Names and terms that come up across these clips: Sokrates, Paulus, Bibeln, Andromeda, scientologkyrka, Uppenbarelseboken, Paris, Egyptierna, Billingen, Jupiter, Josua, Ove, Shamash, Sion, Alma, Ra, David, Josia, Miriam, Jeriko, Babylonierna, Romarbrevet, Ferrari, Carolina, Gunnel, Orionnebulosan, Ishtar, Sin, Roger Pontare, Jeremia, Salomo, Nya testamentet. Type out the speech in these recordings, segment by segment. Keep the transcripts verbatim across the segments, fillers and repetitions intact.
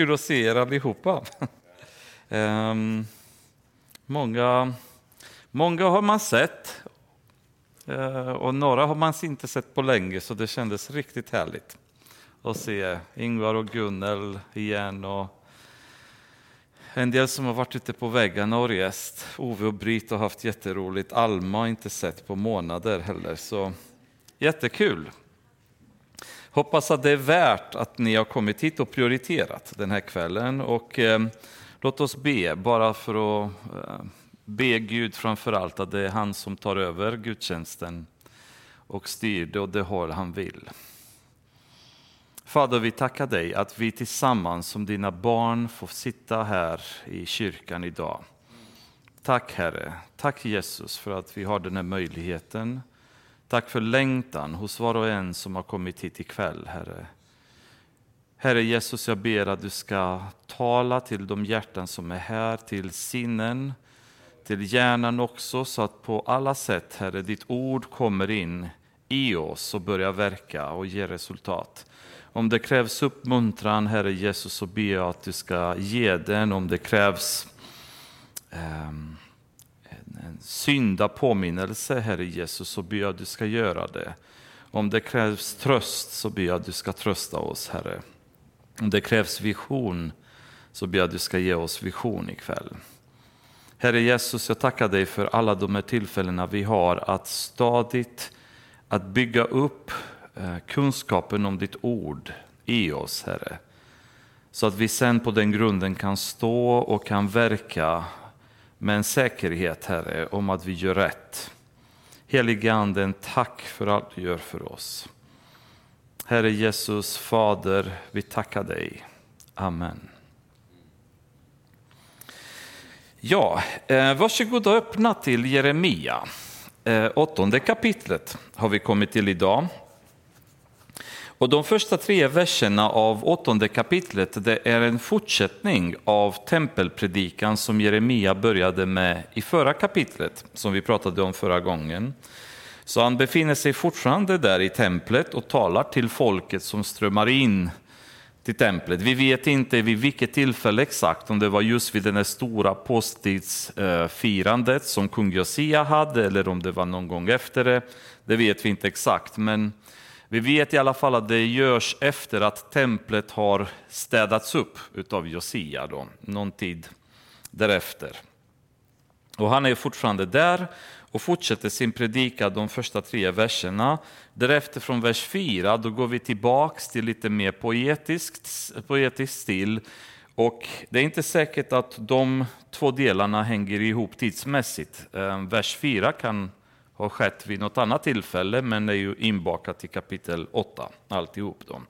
kul att se er allihopa. um, många, många har man sett uh, och några har man inte sett på länge, så det kändes riktigt härligt att se Ingvar och Gunnel igen och en del som har varit ute på väggarna och rest. Ove och Brit har haft jätteroligt. Alma har inte sett på månader heller. Så jättekul. Hoppas att det är värt att ni har kommit hit och prioriterat den här kvällen. Och eh, låt oss be, bara för att eh, be Gud framför allt att det är han som tar över gudstjänsten och styr det och det håll han vill. Fader, vi tackar dig att vi tillsammans som dina barn får sitta här i kyrkan idag. Tack Herre, tack Jesus för att vi har den här möjligheten. Tack för längtan hos var och en som har kommit hit ikväll, Herre. Herre Jesus, jag ber att du ska tala till de hjärtan som är här, till sinnen, till hjärnan också, så att på alla sätt, Herre, ditt ord kommer in i oss och börjar verka och ge resultat. Om det krävs uppmuntran, Herre Jesus, så ber jag att du ska ge den. Om det krävs eh, en, en synda påminnelse, Herre Jesus, så ber jag att du ska göra det. Om det krävs tröst, så ber jag att du ska trösta oss, Herre. Om det krävs vision, så ber jag att du ska ge oss vision ikväll. Herre Jesus, jag tackar dig för alla de här tillfällena vi har att stadigt, att bygga upp kunskapen om ditt ord i oss, Herre. Så att vi sen på den grunden kan stå och kan verka med en säkerhet, Herre, om att vi gör rätt. Helige Anden, tack för allt du gör för oss. Herre Jesus, Fader, vi tackar dig. Amen. Ja, varsågod och öppna till Jeremia. Åttonde kapitlet har vi kommit till idag. Och de första tre verserna av åttonde kapitlet, det är en fortsättning av tempelpredikan som Jeremia började med i förra kapitlet, som vi pratade om förra gången. Så han befinner sig fortfarande där i templet och talar till folket som strömmar in till templet. Vi vet inte vid vilket tillfälle exakt, om det var just vid den här stora påsktidsfirandet som kung Josia hade, eller om det var någon gång efter det. Det vet vi inte exakt, men vi vet i alla fall att det görs efter att templet har städats upp utav Josia då, någon tid därefter. Och han är fortfarande där och fortsätter sin predika de första tre verserna. Därefter från vers fyra, då går vi tillbaks till lite mer poetiskt, poetisk stil. Och det är inte säkert att de två delarna hänger ihop tidsmässigt. Vers fyra kan har skett vid något annat tillfälle, men det är ju inbakat i kapitel åtta, alltihop dem.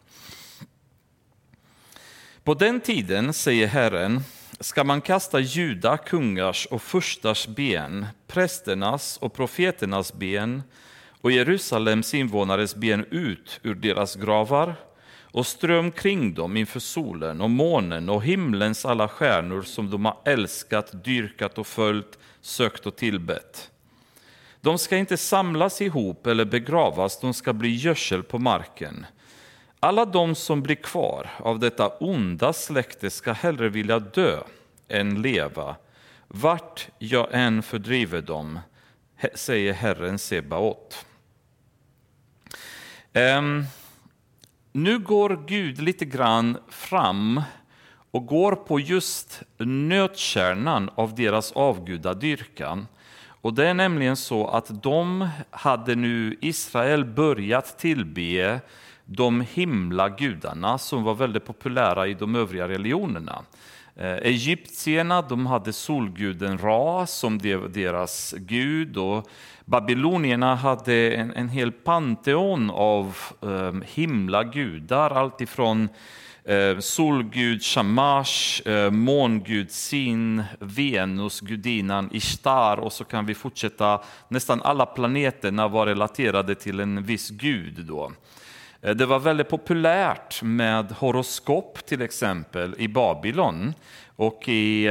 På den tiden, säger Herren, ska man kasta juda, kungars och förstars ben, prästernas och profeternas ben och Jerusalems invånares ben ut ur deras gravar och ström kring dem inför solen och månen och himlens alla stjärnor som de har älskat, dyrkat och följt, sökt och tillbett. De ska inte samlas ihop eller begravas, de ska bli gödsel på marken. Alla de som blir kvar av detta onda släkte ska hellre vilja dö än leva. Vart jag än fördriver dem, säger Herren Sebaot. Um, nu går Gud lite grann fram och går på just nötkärnan av deras avgudadyrkan. Och det är nämligen så att de hade nu, Israel, börjat tillbe de himla gudarna som var väldigt populära i de övriga religionerna. Egyptierna, de hade solguden Ra som deras gud, och babylonierna hade en, en hel pantheon av eh, himla gudar, allt ifrån solgud Shamash, mångud Sin, Venus, gudinnan Ishtar, och så kan vi fortsätta. Nästan alla planeterna var relaterade till en viss gud då. Det var väldigt populärt med horoskop till exempel i Babylon och i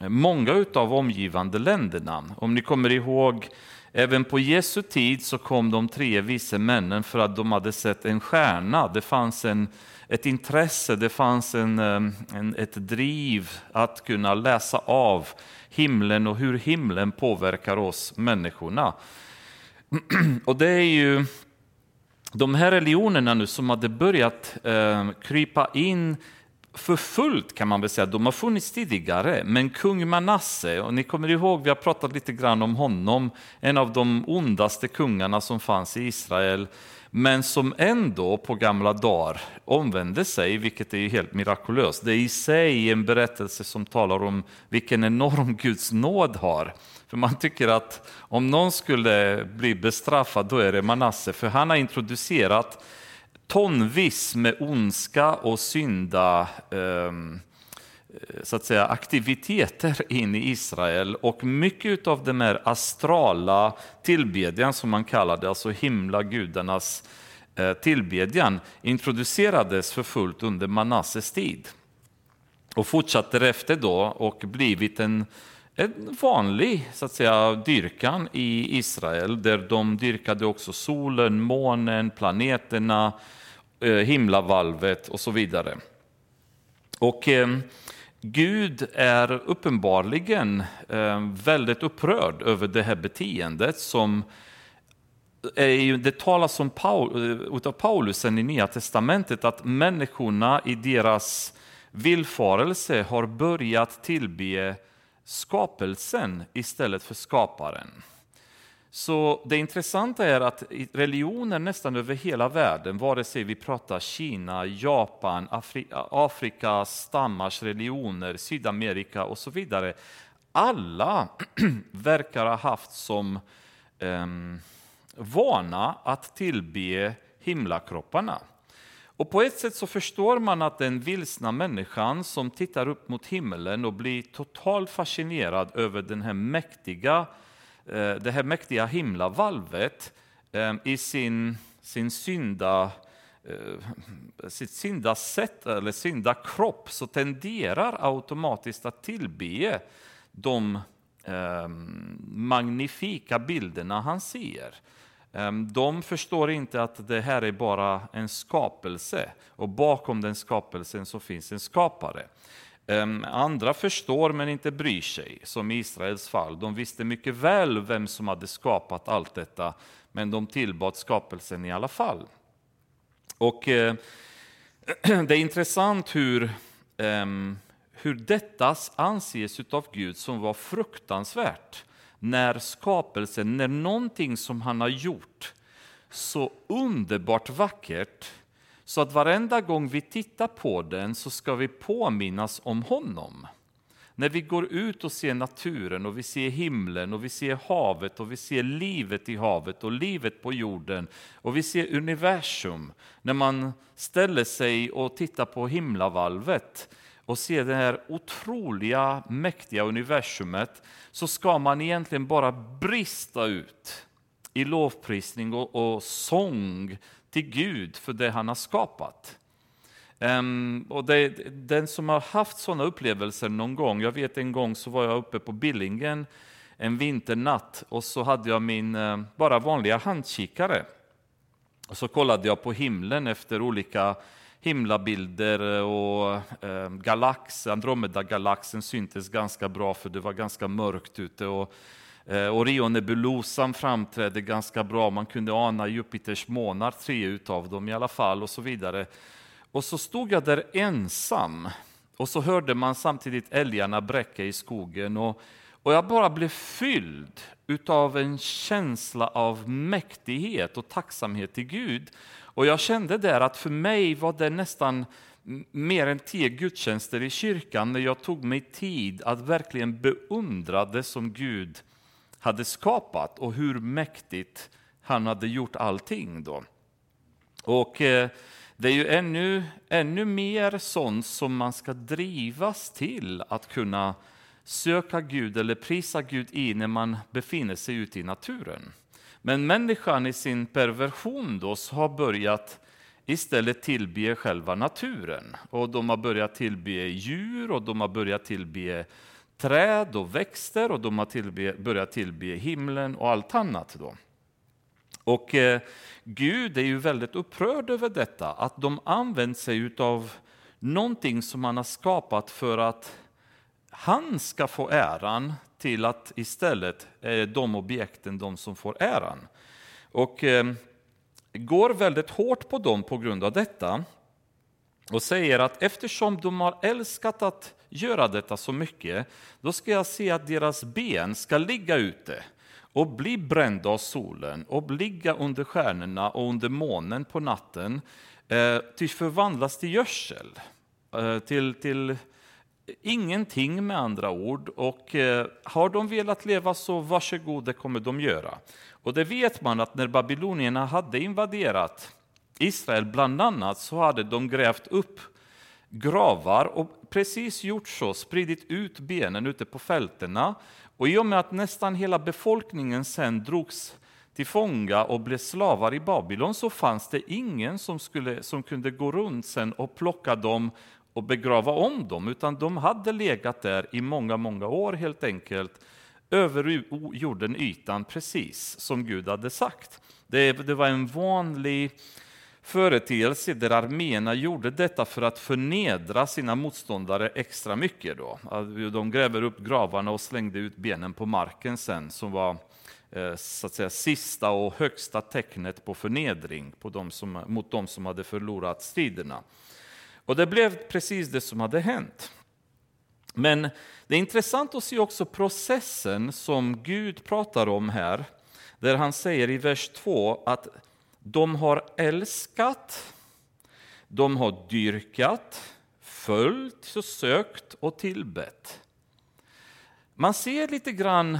många av omgivande länderna. Om ni kommer ihåg, även på Jesu tid så kom de tre vise männen för att de hade sett en stjärna. Det fanns en ett intresse, det fanns en, en, ett driv att kunna läsa av himlen och hur himlen påverkar oss människorna. Och det är ju de här religionerna nu som hade börjat eh, krypa in för fullt, kan man väl säga. De har funnits tidigare, men kung Manasse, och ni kommer ihåg, vi har pratat lite grann om honom, en av de ondaste kungarna som fanns i Israel, men som ändå på gamla dagar omvände sig, vilket är ju helt mirakulöst. Det är i sig en berättelse som talar om vilken enorm Guds nåd har. För man tycker att om någon skulle bli bestraffad, då är det Manasse, för han har introducerat tonvis med ondska och synda så att säga, aktiviteter in i Israel, och mycket av den här astrala tillbedjan som man kallade, alltså himlagudarnas tillbedjan, introducerades för fullt under Manasses tid och fortsatte därefter då och blivit en En vanlig, så att säga, dyrkan i Israel, där de dyrkade också solen, månen, planeterna, himlavalvet och så vidare. Och eh, Gud är uppenbarligen eh, väldigt upprörd över det här beteendet som är, det talas om Paul, av Paulusen i Nya testamentet, att människorna i deras villfarelse har börjat tillbe skapelsen istället för skaparen. Så det intressanta är att religioner nästan över hela världen, vare sig vi pratar Kina, Japan, Afrika, Afrika stammars religioner, Sydamerika och så vidare, alla verkar ha haft som eh, vana att tillbe himlakropparna. Och på ett sätt så förstår man att den vilsna människan som tittar upp mot himlen och blir totalt fascinerad över den här mäktiga, det här mäktiga himlavalvet i sin, sin synda, sitt synda sätt eller synda kropp, så tenderar automatiskt att tillbe de magnifika bilderna han ser. De förstår inte att det här är bara en skapelse, och bakom den skapelsen så finns en skapare. Andra förstår men inte bryr sig, som i Israels fall. De visste mycket väl vem som hade skapat allt detta, men de tillbad skapelsen i alla fall. Och eh, det är intressant hur, eh, hur detta anses av Gud som var fruktansvärt. När skapelsen, när någonting som han har gjort så underbart vackert, så att varenda gång vi tittar på den så ska vi påminnas om honom. När vi går ut och ser naturen och vi ser himlen och vi ser havet och vi ser livet i havet och livet på jorden och vi ser universum. När man ställer sig och tittar på himlavalvet och se det här otroliga, mäktiga universumet, så ska man egentligen bara brista ut i lovprisning och, och sång till Gud för det han har skapat. Um, och det, den som har haft sådana upplevelser någon gång, jag vet en gång så var jag uppe på Billingen en vinternatt, och så hade jag min bara vanliga handkikare. Och så kollade jag på himlen efter olika himlabilder, och eh, galax, Andromeda-galaxen syntes ganska bra för det var ganska mörkt ute, och eh, Orionnebulosan framträdde ganska bra, man kunde ana Jupiters månar, tre utav dem i alla fall, och så vidare. Och så stod jag där ensam och så hörde man samtidigt älgarna bräcka i skogen, och, och jag bara blev fylld utav en känsla av mäktighet och tacksamhet till Gud. Och jag kände där att för mig var det nästan mer än tio gudstjänster i kyrkan, när jag tog mig tid att verkligen beundra det som Gud hade skapat och hur mäktigt han hade gjort allting då. Och eh, det är ju ännu, ännu mer sånt som man ska drivas till, att kunna söka Gud eller prisa Gud i när man befinner sig ute i naturen. Men människan i sin perversion då har börjat istället tillbe själva naturen. Och de har börjat tillbe djur, och de har börjat tillbe träd och växter, och de har tillbe, börjat tillbe himlen och allt annat då. Och eh, Gud är ju väldigt upprörd över detta, att de använder sig av någonting som han har skapat för att han ska få äran, till att istället eh, de objekten de som får äran. Och eh, går väldigt hårt på dem på grund av detta och säger att eftersom de har älskat att göra detta så mycket, då ska jag se att deras ben ska ligga ute och bli brända av solen och ligga under stjärnorna och under månen på natten, eh, till förvandlas till gödsel, eh, till, till ingenting med andra ord. Och eh, har de velat leva så varsågod, det kommer de göra. Och det vet man att när babylonierna hade invaderat Israel bland annat, så hade de grävt upp gravar och precis gjort så, spridit ut benen ute på fälterna. Och i och med att nästan hela befolkningen sen drogs till fånga och blev slavar i Babylon, så fanns det ingen som, skulle, som kunde gå runt sen och plocka dem och begrava om dem, utan de hade legat där i många, många år helt enkelt, över jorden ytan, precis som Gud hade sagt. Det, det var en vanlig företeelse där arméerna gjorde detta för att förnedra sina motståndare extra mycket då. De gräver upp gravarna och slängde ut benen på marken sen, som var så att säga sista och högsta tecknet på förnedring på de som, mot de som hade förlorat striderna. Och det blev precis det som hade hänt. Men det är intressant att se också processen som Gud pratar om här, där han säger i vers två att de har älskat, de har dyrkat, följt, sökt och tillbett. Man ser lite grann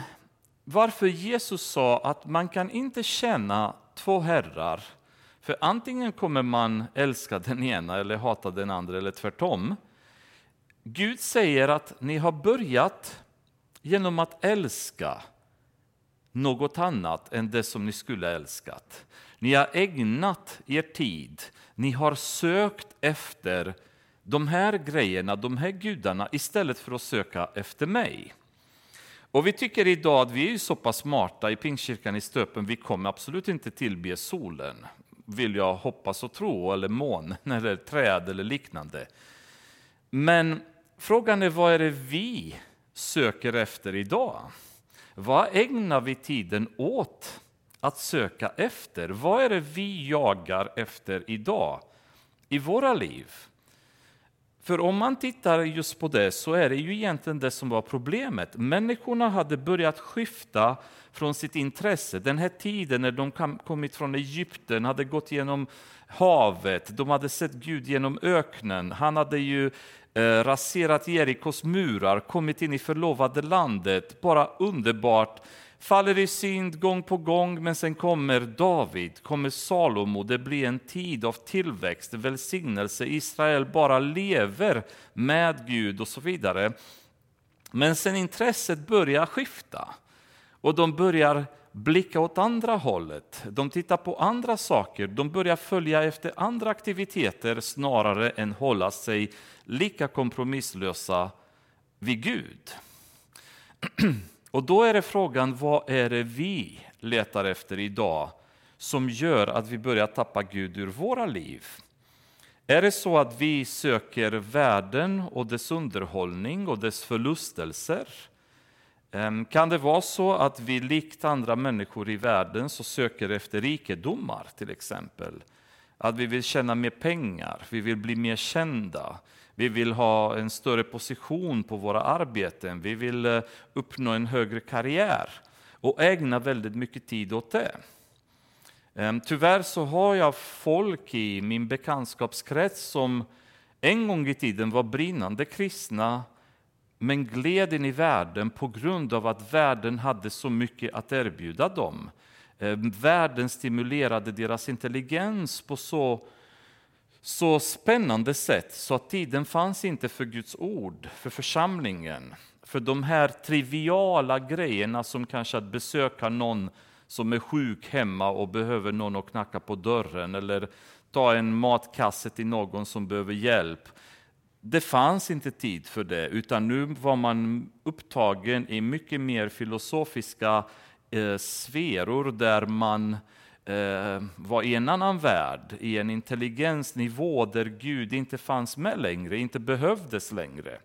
varför Jesus sa att man kan inte tjäna två herrar. För antingen kommer man älska den ena eller hata den andra, eller tvärtom. Gud säger att ni har börjat genom att älska något annat än det som ni skulle älskat. Ni har ägnat er tid, ni har sökt efter de här grejerna, de här gudarna, istället för att söka efter mig. Och vi tycker idag att vi är så pass smarta i Pingstkyrkan i Stöpen, vi kommer absolut inte tillbe solen, vill jag hoppas och tro, eller månen, eller träd eller liknande. Men frågan är, vad är det vi söker efter idag? Vad ägnar vi tiden åt att söka efter? Vad är det vi jagar efter idag i våra liv? För om man tittar just på det, så är det ju egentligen det som var problemet. Människorna hade börjat skifta från sitt intresse. Den här tiden när de kommit från Egypten, hade gått genom havet, de hade sett Gud genom öknen. Han hade ju eh, raserat Jerikos murar, kommit in i förlovade landet, bara underbart. Faller i synd gång på gång, men sen kommer David, kommer Salomo. Det blir en tid av tillväxt, välsignelse. Israel bara lever med Gud och så vidare. Men sen intresset börjar skifta. Och de börjar blicka åt andra hållet. De tittar på andra saker. De börjar följa efter andra aktiviteter snarare än hålla sig lika kompromisslösa vid Gud. Och då är det frågan, vad är det vi letar efter idag som gör att vi börjar tappa Gud ur våra liv? Är det så att vi söker världen och dess underhållning och dess förlustelser? Kan det vara så att vi likt andra människor i världen så söker efter rikedomar till exempel? Att vi vill tjäna mer pengar, vi vill bli mer kända. Vi vill ha en större position på våra arbeten. Vi vill uppnå en högre karriär och ägna väldigt mycket tid åt det. Tyvärr så har jag folk i min bekantskapskrets som en gång i tiden var brinnande kristna, men gled in i världen på grund av att världen hade så mycket att erbjuda dem. Världen stimulerade deras intelligens på så... Så spännande sätt så att tiden fanns inte för Guds ord, för församlingen, för de här triviala grejerna som kanske att besöka någon som är sjuk hemma och behöver någon att knacka på dörren, eller ta en matkasse till någon som behöver hjälp. Det fanns inte tid för det, utan nu var man upptagen i mycket mer filosofiska eh, sfäror där man eh, var i en annan värld, i en intelligensnivå där Gud inte fanns med längre, inte behövdes längre.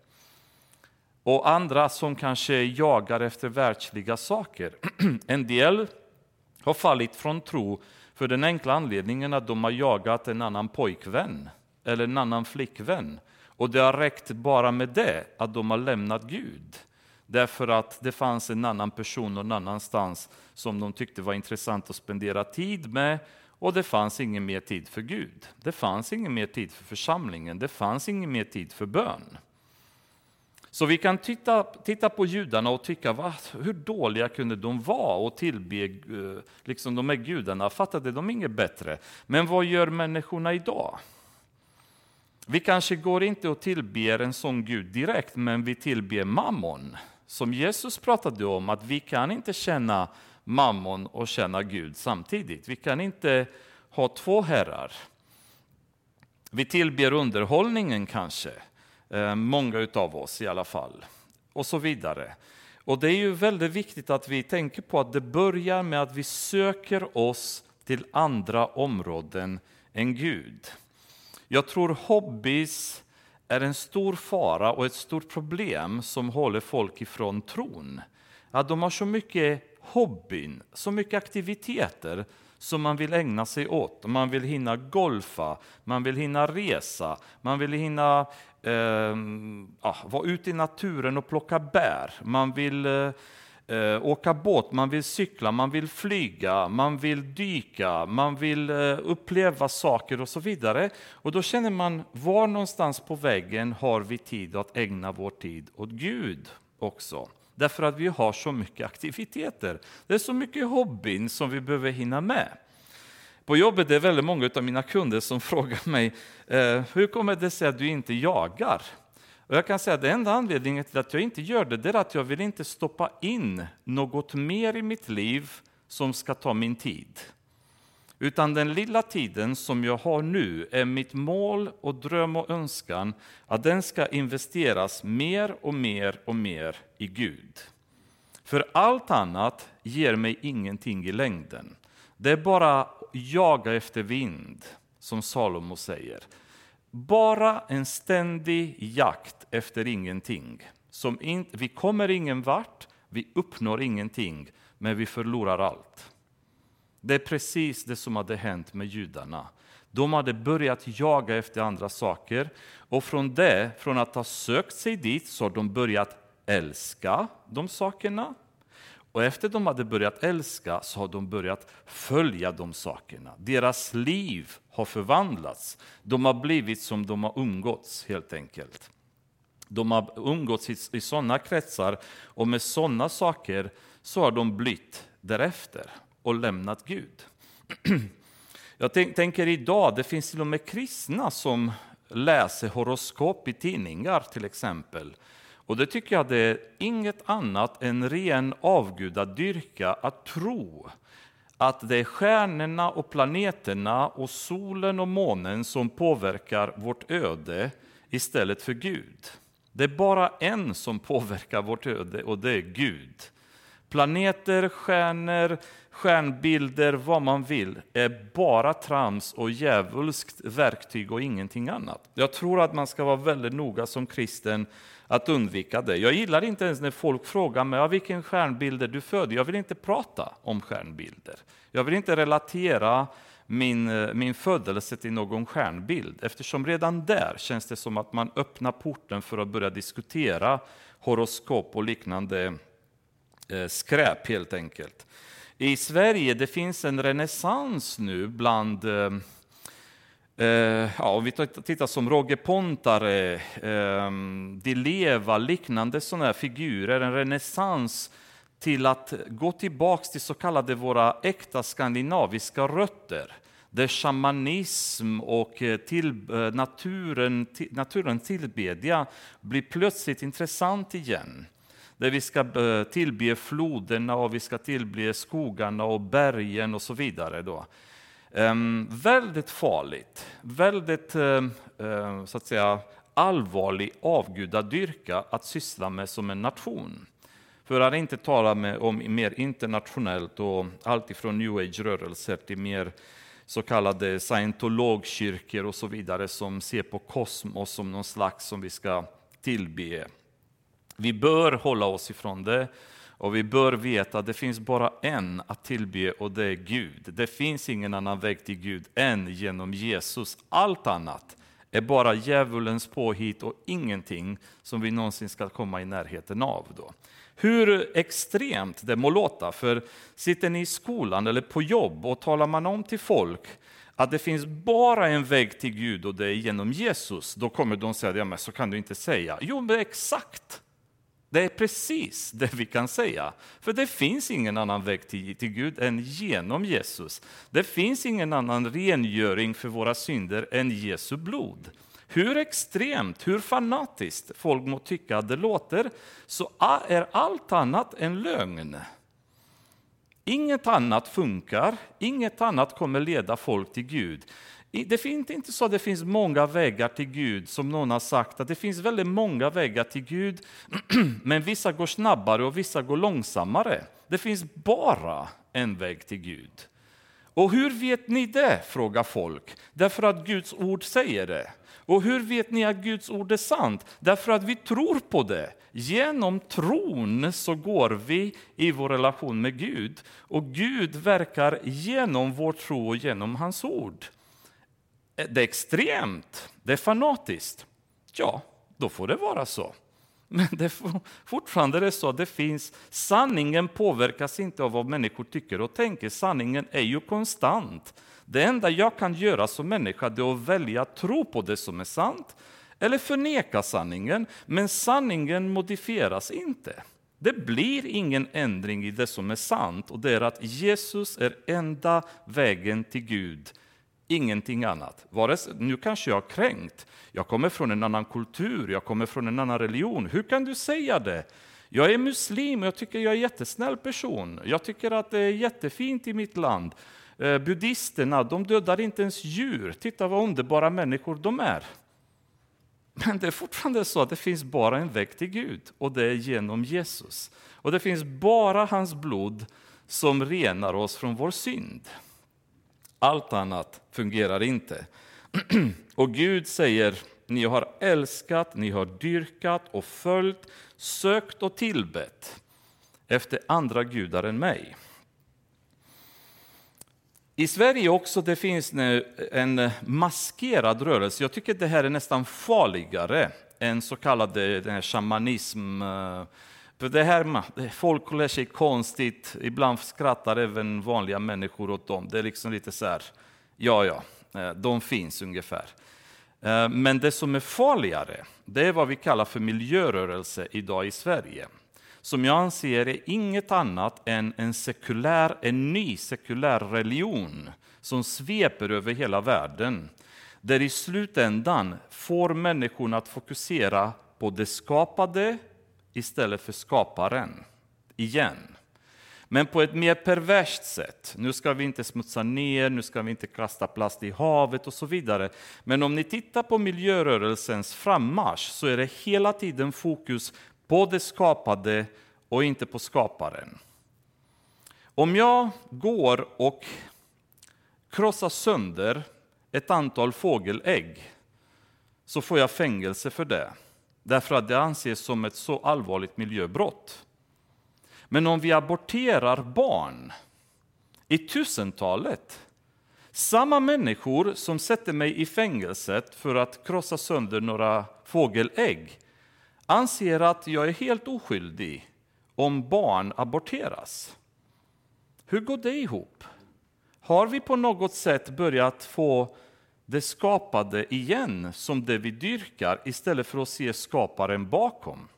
Och andra som kanske jagar efter världsliga saker. En del har fallit från tro för den enkla anledningen att de har jagat en annan pojkvän eller en annan flickvän. Och det har räckt bara med det att de har lämnat Gud. Därför att det fanns en annan person någon annanstans som de tyckte var intressant att spendera tid med. Och det fanns ingen mer tid för Gud. Det fanns ingen mer tid för församlingen. Det fanns ingen mer tid för bön. Så vi kan titta, titta på judarna och tycka, va, hur dåliga kunde de vara och tillbe liksom de här gudarna? Fattade de inget bättre? Men vad gör människorna idag? Vi kanske går inte och tillber en sån Gud direkt, men vi tillber mammon. Som Jesus pratade om, att vi kan inte känna mammon och känna Gud samtidigt. Vi kan inte ha två herrar. Vi tillber underhållningen kanske. Många utav oss i alla fall. Och så vidare. Och det är ju väldigt viktigt att vi tänker på att det börjar med att vi söker oss till andra områden än Gud. Jag tror hobbies är en stor fara och ett stort problem som håller folk ifrån tron. Att de har så mycket hobbyn, så mycket aktiviteter som man vill ägna sig åt. Man vill hinna golfa, man vill hinna resa, man vill hinna eh, ja, vara ute i naturen och plocka bär. Man vill eh, åka båt, man vill cykla, man vill flyga, man vill dyka, man vill eh, uppleva saker och så vidare. Och då känner man, var någonstans på vägen har vi tid att ägna vår tid åt Gud också? Därför att vi har så mycket aktiviteter. Det är så mycket hobbyn som vi behöver hinna med. På jobbet är det väldigt många av mina kunder som frågar mig, hur kommer det sig att du inte jagar? Och jag kan säga att den enda anledningen till att jag inte gör det är att jag vill inte stoppa in något mer i mitt liv som ska ta min tid. Utan den lilla tiden som jag har nu är mitt mål och dröm och önskan att den ska investeras mer och mer och mer i Gud. För allt annat ger mig ingenting i längden. Det är bara jaga efter vind, som Salomo säger. Bara en ständig jakt efter ingenting. Som in, vi kommer ingen vart, vi uppnår ingenting, men vi förlorar allt. Det är precis det som hade hänt med judarna. De hade börjat jaga efter andra saker. Och från det, från att ha sökt sig dit, så har de börjat älska de sakerna. Och efter de hade börjat älska så har de börjat följa de sakerna. Deras liv har förvandlats. De har blivit som de har umgåtts helt enkelt. De har umgåtts i, i sådana kretsar och med sådana saker så har de blivit därefter. Och lämnat Gud. Jag tänk, tänker idag, det finns till och med kristna som läser horoskop i tidningar till exempel. Och det tycker jag det är inget annat än ren avgudadyrka att tro att det är stjärnorna och planeterna och solen och månen som påverkar vårt öde istället för Gud. Det är bara en som påverkar vårt öde och det är Gud. Planeter, stjärnor, stjärnbilder, vad man vill är bara trams och djävulskt verktyg och ingenting annat. Jag tror att man ska vara väldigt noga som kristen att undvika det. Jag gillar inte ens när folk frågar mig, ja, vilken stjärnbild är du född? Jag vill inte prata om stjärnbilder. Jag vill inte relatera min, min födelse till någon stjärnbild. Eftersom redan där känns det som att man öppnar porten för att börja diskutera horoskop och liknande skräp helt enkelt. I Sverige det finns en renässans nu bland, eh, ja, om vi tittar som Roger Pontare, eh, de leva, liknande sådana här figurer, en renässans till att gå tillbaka till så kallade våra äkta skandinaviska rötter. Där shamanism och till, naturen, till, naturen tillbedja blir plötsligt intressant igen. Där vi ska tillbe floderna och vi ska tillbe skogarna och bergen och så vidare. Då. Um, väldigt farligt, väldigt um, um, så att säga, allvarlig avgudadyrka att syssla med som en nation. För att inte tala med, om mer internationellt och allt ifrån New Age-rörelser till mer så kallade scientologkyrkor och så vidare som ser på kosmos som någon slags som vi ska tillbe. Vi bör hålla oss ifrån det och vi bör veta att det finns bara en att tillbe och det är Gud. Det finns ingen annan väg till Gud än genom Jesus. Allt annat är bara djävulens påhitt och ingenting som vi någonsin ska komma i närheten av då. Hur extremt det må låta, för sitter ni i skolan eller på jobb och talar man om till folk att det finns bara en väg till Gud och det är genom Jesus, då kommer de säga, ja men så kan du inte säga. Jo men exakt, det är precis det vi kan säga. För det finns ingen annan väg till, till Gud än genom Jesus. Det finns ingen annan rengöring för våra synder än Jesu blod. Hur extremt, hur fanatiskt folk må tycka att det låter, så är allt annat en lögn. Inget annat funkar, inget annat kommer leda folk till Gud. Det finns inte så att det finns många vägar till Gud, som någon har sagt, att det finns väldigt många vägar till Gud, men vissa går snabbare och vissa går långsammare. Det finns bara en väg till Gud. Och hur vet ni det, frågar folk, därför att Guds ord säger det. Och hur vet ni att Guds ord är sant? Därför att vi tror på det. Genom tron så går vi i vår relation med Gud. Och Gud verkar genom vår tro och genom hans ord. Det är extremt. Det är fanatiskt. Ja, då får det vara så. Men det får, fortfarande är det så att det finns, sanningen påverkas inte av vad människor tycker och tänker. Sanningen är ju konstant. Det enda jag kan göra som människa är att välja att tro på det som är sant eller förneka sanningen. Men sanningen modifieras inte. Det blir ingen ändring i det som är sant, och det är att Jesus är enda vägen till Gud. Ingenting annat. Nu kanske jag är kränkt. Jag kommer från en annan kultur. Jag kommer från en annan religion. Hur kan du säga det? Jag är muslim och jag tycker jag är en jättesnäll person. Jag tycker att det är jättefint i mitt land. Buddhisterna, de dödar inte ens djur. Titta vad underbara människor de är. Men det är fortfarande så att det finns bara en väg till Gud. Och det är genom Jesus. Och det finns bara hans blod som renar oss från vår synd. Allt annat fungerar inte. Och Gud säger, ni har älskat, ni har dyrkat och följt, sökt och tillbett efter andra gudar än mig. I Sverige också, det finns en maskerad rörelse. Jag tycker det här är nästan farligare än så kallade den här shamanism. För det här, folk håller sig konstigt, ibland skrattar även vanliga människor åt dem. Det är liksom lite så här, ja ja, de finns ungefär. Men det som är farligare, det är vad vi kallar för miljörörelse idag i Sverige. Som jag anser är inget annat än en, sekulär, en ny sekulär religion som sveper över hela världen. Där i slutändan får människorna att fokusera på det skapade istället för skaparen, igen. Men på ett mer perverst sätt. Nu ska vi inte smutsa ner, nu ska vi inte kasta plast i havet och så vidare. Men om ni tittar på miljörörelsens frammarsch så är det hela tiden fokus på det skapade och inte på skaparen. Om jag går och krossar sönder ett antal fågelägg så får jag fängelse för det. Därför att det anses som ett så allvarligt miljöbrott. Men om vi aborterar barn i tusentalet. Samma människor som sätter mig i fängelset för att krossa sönder några fågelägg anser att jag är helt oskyldig om barn aborteras. Hur går det ihop? Har vi på något sätt börjat få det skapade igen som det vi dyrkar istället för att se skaparen bakom?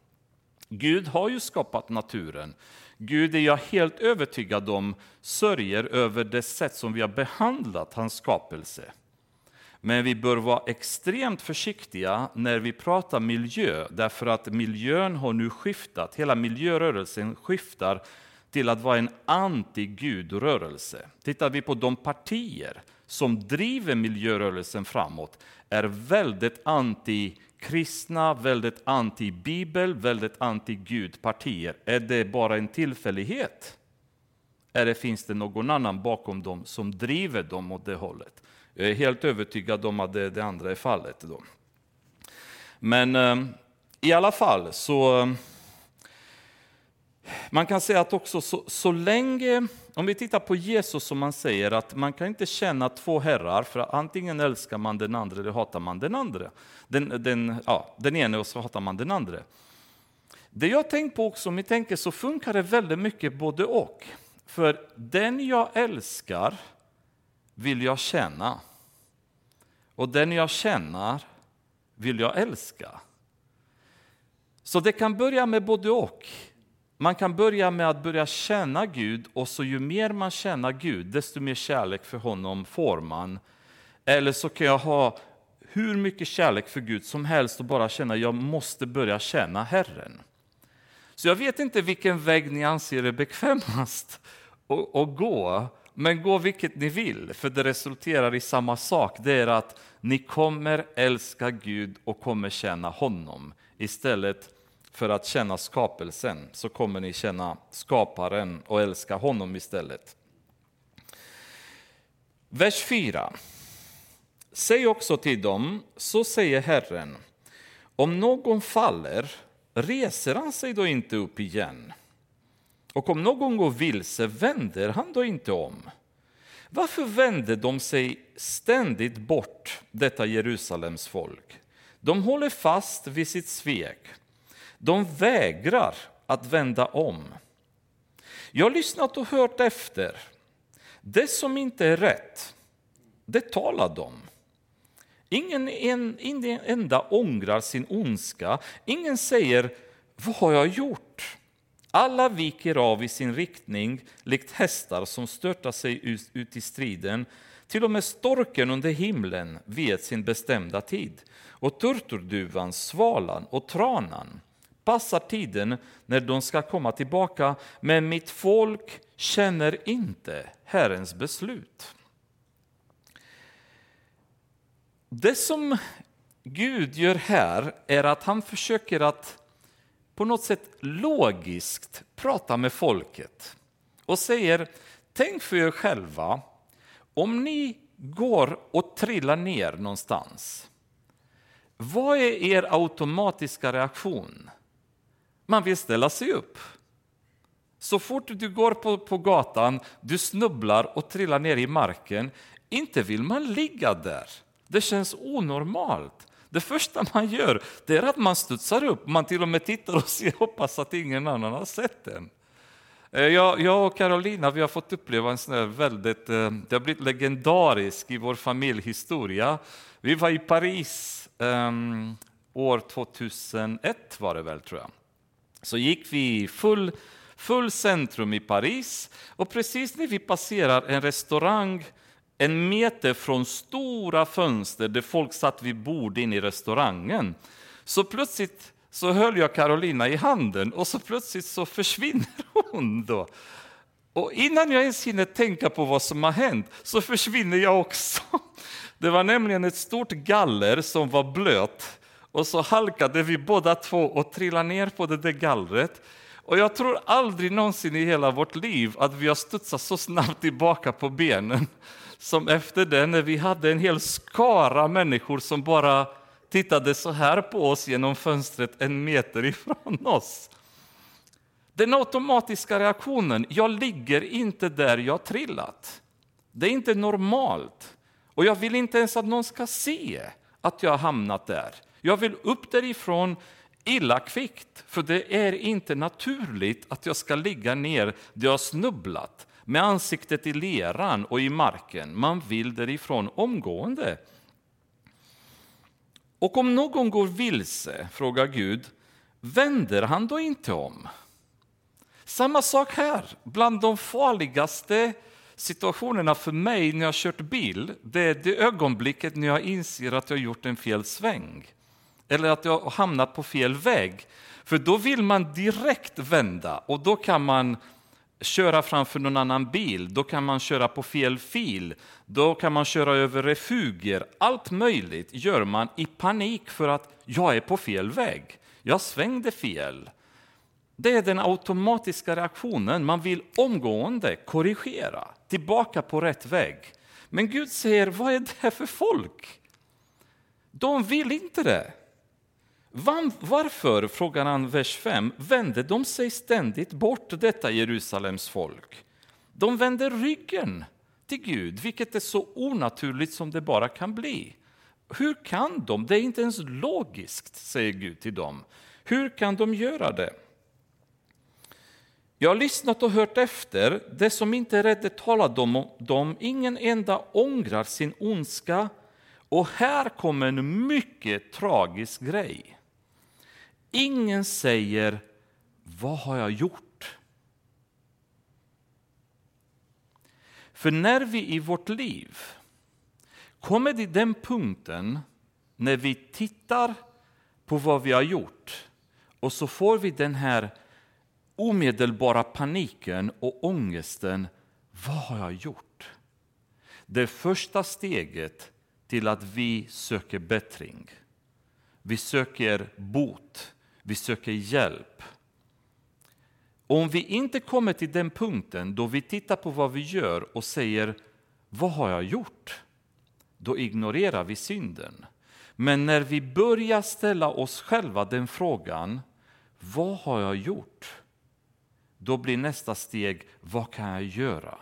Gud har ju skapat naturen. Gud, är jag helt övertygad om, sörjer över det sätt som vi har behandlat hans skapelse. Men vi bör vara extremt försiktiga när vi pratar miljö, därför att miljön har nu skiftat. Hela miljörörelsen skiftar till att vara en anti-gudrörelse. Tittar vi på de partier som driver miljörörelsen framåt är väldigt anti kristna, väldigt anti-bibel, väldigt anti-gudpartier. Är det bara en tillfällighet? Eller finns det någon annan bakom dem som driver dem åt det hållet? Jag är helt övertygad om att det, det andra är fallet då. Men eh, i alla fall så... Man kan säga att också så, så länge, om vi tittar på Jesus som man säger att man kan inte känna två herrar, för antingen älskar man den andra eller hatar man den andra. Den, den, ja, den ena och så hatar man den andra. Det jag tänker på också, om vi tänker så funkar det väldigt mycket både och. För den jag älskar vill jag känna. Och den jag känner vill jag älska. Så det kan börja med både och. Man kan börja med att börja känna Gud, och så ju mer man känner Gud, desto mer kärlek för honom får man. Eller så kan jag ha hur mycket kärlek för Gud som helst och bara känna att jag måste börja känna Herren. Så jag vet inte vilken väg ni anser är bekvämast att gå, men gå vilket ni vill, för det resulterar i samma sak. Det är att ni kommer älska Gud och kommer känna honom istället. För att känna skapelsen så kommer ni känna skaparen och älska honom istället. Vers fyra. Säg också till dem, så säger Herren. Om någon faller, reser han sig då inte upp igen. Och om någon går vilse, vänder han då inte om. Varför vänder de sig ständigt bort, detta Jerusalems folk? De håller fast vid sitt svek. De vägrar att vända om. Jag har lyssnat och hört efter. Det som inte är rätt, det talar de. Ingen en, ingen enda ångrar sin ondska. Ingen säger, vad har jag gjort? Alla viker av i sin riktning, likt hästar som störtar sig ut, ut i striden. Till och med storken under himlen vet sin bestämda tid. Och turturduvan, svalan och tranan passar tiden när de ska komma tillbaka, men mitt folk känner inte Herrens beslut. Det som Gud gör här är att han försöker att på något sätt logiskt prata med folket och säger, tänk för er själva, om ni går och trillar ner någonstans, vad är er automatiska reaktion? Man vill ställa sig upp. Så fort du går på, på gatan, du snubblar och trillar ner i marken. Inte vill man ligga där. Det känns onormalt. Det första man gör, det är att man studsar upp. Man till och med tittar och ser, hoppas att ingen annan har sett den. Jag, jag och Carolina, vi har fått uppleva en sån här väldigt... Det har blivit legendarisk i vår familjehistoria. Vi var i Paris um, år tjugohundraett var det väl, tror jag. Så gick vi i full, full centrum i Paris, och precis när vi passerar en restaurang en meter från stora fönster där folk satt vid bord in i restaurangen, så plötsligt så höll jag Carolina i handen, och så plötsligt så försvinner hon då. Och innan jag ens hinner tänka på vad som har hänt så försvinner jag också. Det var nämligen ett stort galler som var blöt. Och så halkade vi båda två och trillade ner på det där gallret. Och jag tror aldrig någonsin i hela vårt liv att vi har studsat så snabbt tillbaka på benen. Som efter det, när vi hade en hel skara människor som bara tittade så här på oss genom fönstret en meter ifrån oss. Den automatiska reaktionen, jag ligger inte där jag trillat. Det är inte normalt. Och jag vill inte ens att någon ska se att jag har hamnat där. Jag vill upp därifrån illa kvickt, för det är inte naturligt att jag ska ligga ner där jag snubblat med ansiktet i leran och i marken. Man vill därifrån omgående. Och om någon går vilse, frågar Gud, vänder han då inte om? Samma sak här. Bland de farligaste situationerna för mig när jag kört bil, det är det ögonblicket när jag inser att jag gjort en fel sväng. Eller att jag har hamnat på fel väg. För då vill man direkt vända. Och då kan man köra framför någon annan bil, då kan man köra på fel fil, då kan man köra över refuger. Allt möjligt gör man i panik för att jag är på fel väg, jag svängde fel. Det är den automatiska reaktionen, man vill omgående korrigera, tillbaka på rätt väg. Men Gud säger, vad är det här för folk? De vill inte det. Varför, frågar han vers fem, vänder de sig ständigt bort, detta Jerusalems folk? De vänder ryggen till Gud, vilket är så onaturligt som det bara kan bli. Hur kan de? Det är inte ens logiskt, säger Gud till dem. Hur kan de göra det? Jag har lyssnat och hört efter, det som inte är rätt talat om dem, ingen enda ångrar sin ondska. Och här kommer en mycket tragisk grej. Ingen säger, vad har jag gjort? För när vi i vårt liv kommer till den punkten när vi tittar på vad vi har gjort och så får vi den här omedelbara paniken och ångesten, vad har jag gjort? Det första steget till att vi söker bättring. Vi söker bot. Vi söker hjälp. Om vi inte kommer till den punkten då vi tittar på vad vi gör och säger, vad har jag gjort? Då ignorerar vi synden. Men när vi börjar ställa oss själva den frågan, vad har jag gjort? Då blir nästa steg, vad kan jag göra?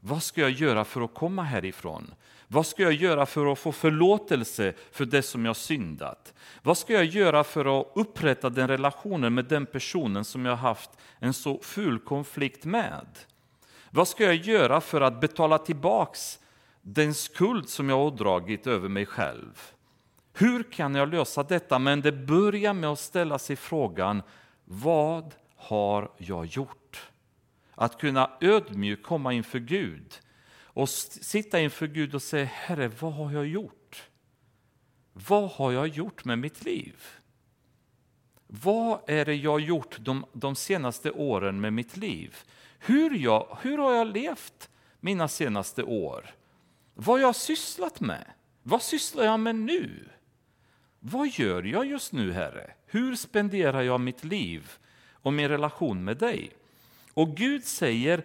Vad ska jag göra för att komma härifrån? Vad ska jag göra för att få förlåtelse för det som jag syndat? Vad ska jag göra för att upprätta den relationen med den personen som jag haft en så ful konflikt med? Vad ska jag göra för att betala tillbaks den skuld som jag ådragit över mig själv? Hur kan jag lösa detta? Men det börjar med att ställa sig frågan, vad har jag gjort? Att kunna ödmjuk komma inför Gud och sitta inför Gud och säga, Herre, vad har jag gjort? Vad har jag gjort med mitt liv? Vad är det jag har gjort de, de senaste åren med mitt liv? Hur, jag, hur har jag levt mina senaste år? Vad har jag sysslat med? Vad sysslar jag med nu? Vad gör jag just nu, Herre? Hur spenderar jag mitt liv och min relation med dig? Och Gud säger,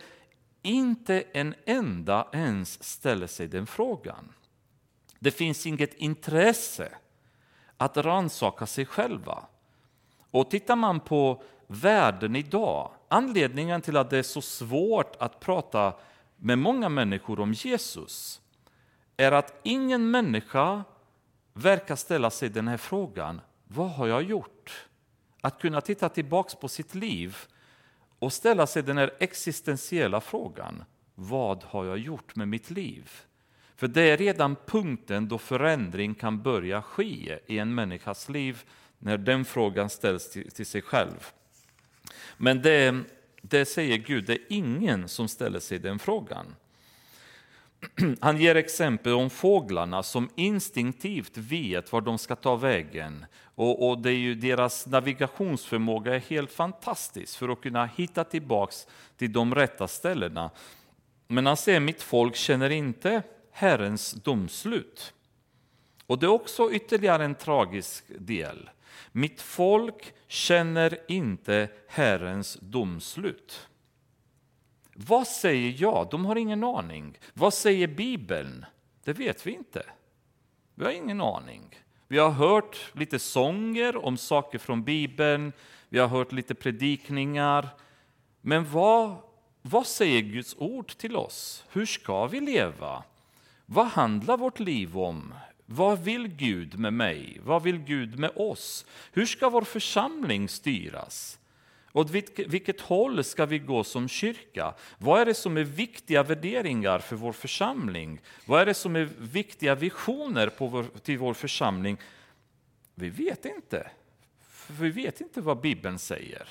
inte en enda ens ställer sig den frågan. Det finns inget intresse att rannsaka sig själva. Och tittar man på världen idag, anledningen till att det är så svårt att prata med många människor om Jesus är att ingen människa verkar ställa sig den här frågan, vad har jag gjort? Att kunna titta tillbaka på sitt liv och ställa sig den här existentiella frågan, vad har jag gjort med mitt liv? För det är redan punkten då förändring kan börja ske i en människas liv, när den frågan ställs till, till sig själv. Men det, det säger Gud, det är ingen som ställer sig den frågan. Han ger exempel om fåglarna som instinktivt vet var de ska ta vägen. Och, och det är ju, deras navigationsförmåga är helt fantastisk för att kunna hitta tillbaks till de rätta ställena. Men han säger, mitt folk känner inte Herrens domslut. Och det är också ytterligare en tragisk del. Mitt folk känner inte Herrens domslut. Vad säger jag? De har ingen aning. Vad säger Bibeln? Det vet vi inte. Vi har ingen aning. Vi har hört lite sånger om saker från Bibeln. Vi har hört lite predikningar. Men vad, vad säger Guds ord till oss? Hur ska vi leva? Vad handlar vårt liv om? Vad vill Gud med mig? Vad vill Gud med oss? Hur ska vår församling styras? Åt vilket håll ska vi gå som kyrka? Vad är det som är viktiga värderingar för vår församling? Vad är det som är viktiga visioner på vår, till vår församling? Vi vet inte. För vi vet inte vad Bibeln säger.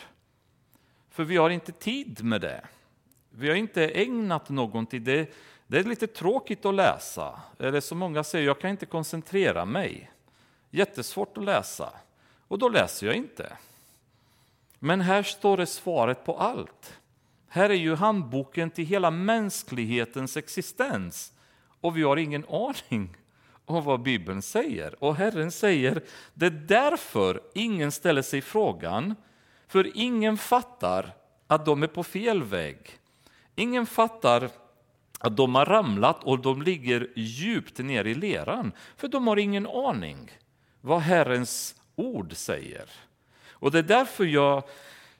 För vi har inte tid med det. Vi har inte ägnat någon tid. Det, det är lite tråkigt att läsa. Eller som många säger, jag kan inte koncentrera mig. Jättesvårt att läsa. Och då läser jag inte. Men här står det svaret på allt. Här är ju handboken till hela mänsklighetens existens. Och vi har ingen aning om vad Bibeln säger. Och Herren säger, det är därför ingen ställer sig frågan. För ingen fattar att de är på fel väg. Ingen fattar att de har ramlat och de ligger djupt ner i leran. För de har ingen aning vad Herrens ord säger. Och det är därför jag...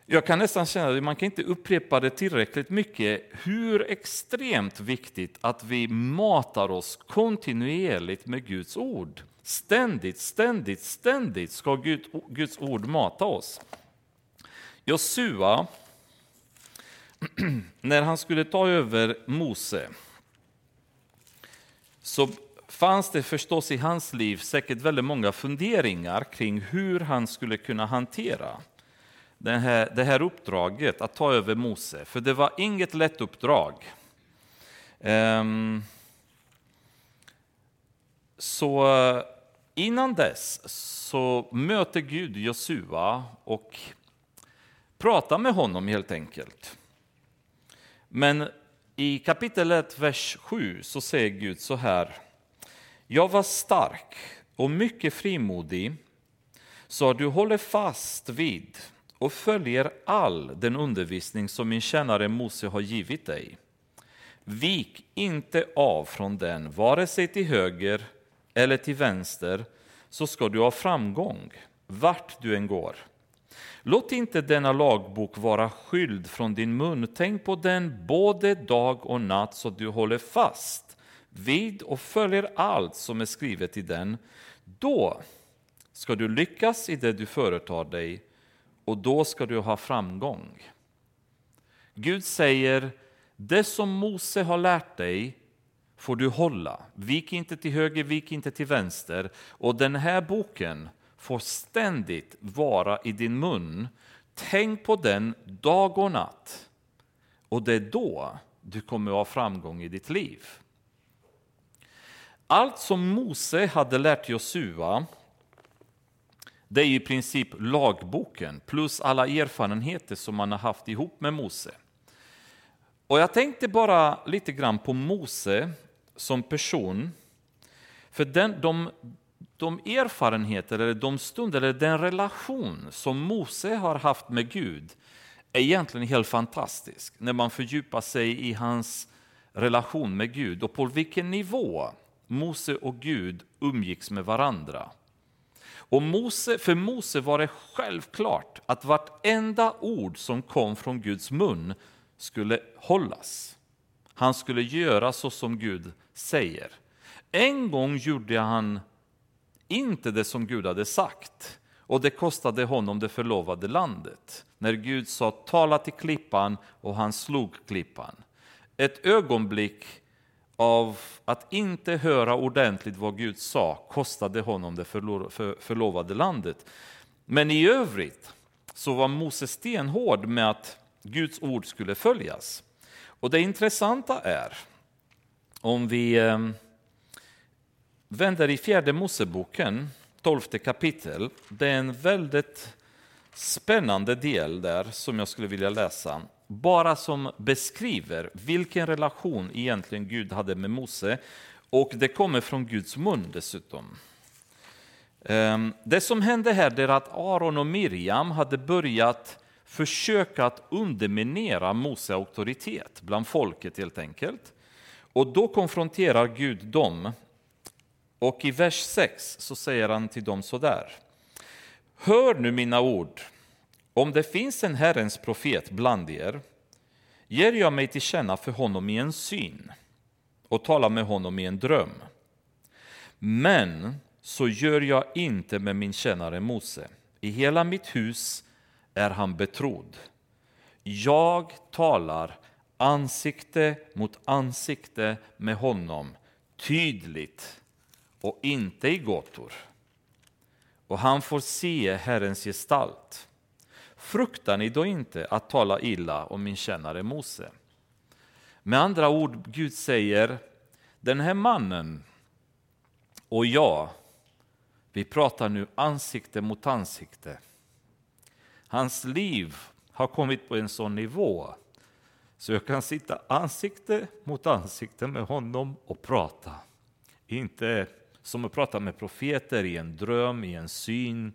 Jag kan nästan känna att man kan inte upprepa det tillräckligt mycket hur extremt viktigt att vi matar oss kontinuerligt med Guds ord. Ständigt, ständigt, ständigt ska Gud, Guds ord mata oss. Josua, när han skulle ta över Mose, så fanns det förstås i hans liv säkert väldigt många funderingar kring hur han skulle kunna hantera Det här, det här uppdraget att ta över Mose. För det var inget lätt uppdrag. Um, så innan dess så möter Gud Josua och pratar med honom helt enkelt. Men i kapitel ett, vers sju så säger Gud så här. Jag var stark och mycket frimodig, så du håller fast vid och följer all den undervisning som min tjänare Mose har givit dig. Vik inte av från den, vare sig till höger eller till vänster, så ska du ha framgång vart du än går. Låt inte denna lagbok vara skild från din mun. Tänk på den både dag och natt, så du håller fast vid och följer allt som är skrivet i den. Då ska du lyckas i det du företar dig, och då ska du ha framgång. Gud säger, det som Mose har lärt dig får du hålla. Vik inte till höger, vik inte till vänster. Och den här boken får ständigt vara i din mun. Tänk på den dag och natt. Och det är då du kommer ha framgång i ditt liv. Allt som Mose hade lärt Josua, det är i princip lagboken plus alla erfarenheter som man har haft ihop med Mose. Och jag tänkte bara lite grann på Mose som person. För den, de, de erfarenheter eller de stunder eller den relation som Mose har haft med Gud är egentligen helt fantastisk. När man fördjupar sig i hans relation med Gud och på vilken nivå Mose och Gud umgicks med varandra. Och Mose, för Mose var det självklart att vartenda ord som kom från Guds mun skulle hållas. Han skulle göra så som Gud säger. En gång gjorde han inte det som Gud hade sagt. Och det kostade honom det förlovade landet. När Gud sa tala till klippan och han slog klippan. Ett ögonblick av att inte höra ordentligt vad Gud sa kostade honom det förlovade landet. Men i övrigt så var Mose stenhård med att Guds ord skulle följas. Och det intressanta är, om vi vänder i fjärde Moseboken, tolfte kapitel. Det är en väldigt spännande del där som jag skulle vilja läsa. Bara som beskriver vilken relation egentligen Gud hade med Mose. Och det kommer från Guds mun dessutom. Det som hände här är att Aron och Miriam hade börjat försöka att underminera Mose auktoritet bland folket helt enkelt. Och då konfronterar Gud dem. Och i vers sex så säger han till dem så där: Hör nu mina ord. Om det finns en Herrens profet bland er, ger jag mig till känna för honom i en syn och talar med honom i en dröm. Men så gör jag inte med min tjänare Mose. I hela mitt hus är han betrodd. Jag talar ansikte mot ansikte med honom tydligt och inte i gåtor. Och han får se Herrens gestalt. Fruktar ni då inte att tala illa om min tjänare Mose? Med andra ord, Gud säger, den här mannen och jag, vi pratar nu ansikte mot ansikte. Hans liv har kommit på en sån nivå Så jag kan sitta ansikte mot ansikte med honom och prata. Inte som att prata med profeter i en dröm, i en syn,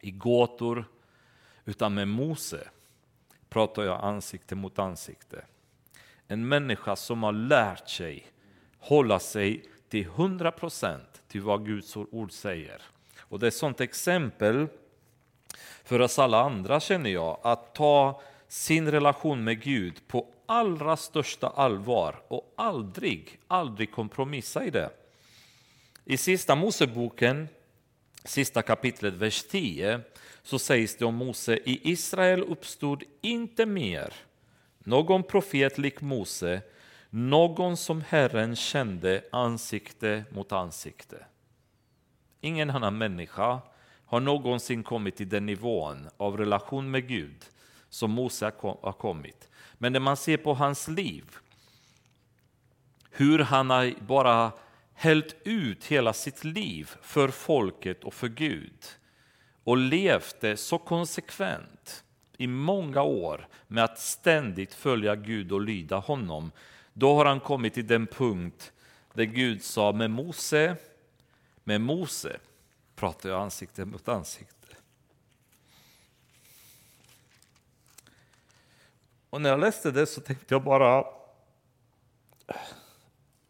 i gåtor. Utan med Mose pratar jag ansikte mot ansikte. En människa som har lärt sig hålla sig till hundra procent till vad Guds ord säger. Och det är ett sådant exempel för oss alla andra, känner jag, att ta sin relation med Gud på allra största allvar och aldrig, aldrig kompromissa i det. I sista Moseboken, sista kapitlet, vers tio, så sägs det om Mose: i Israel uppstod inte mer någon profet lik Mose, någon som Herren kände ansikte mot ansikte. Ingen annan människa har någonsin kommit till den nivån av relation med Gud som Mose har kommit. Men när man ser på hans liv, hur han har bara hällt ut hela sitt liv för folket och för Gud och levde så konsekvent i många år med att ständigt följa Gud och lyda honom, då har han kommit till den punkt där Gud sa: med Mose, med Mose pratar jag ansikte mot ansikte. Och när jag läste det så tänkte jag bara,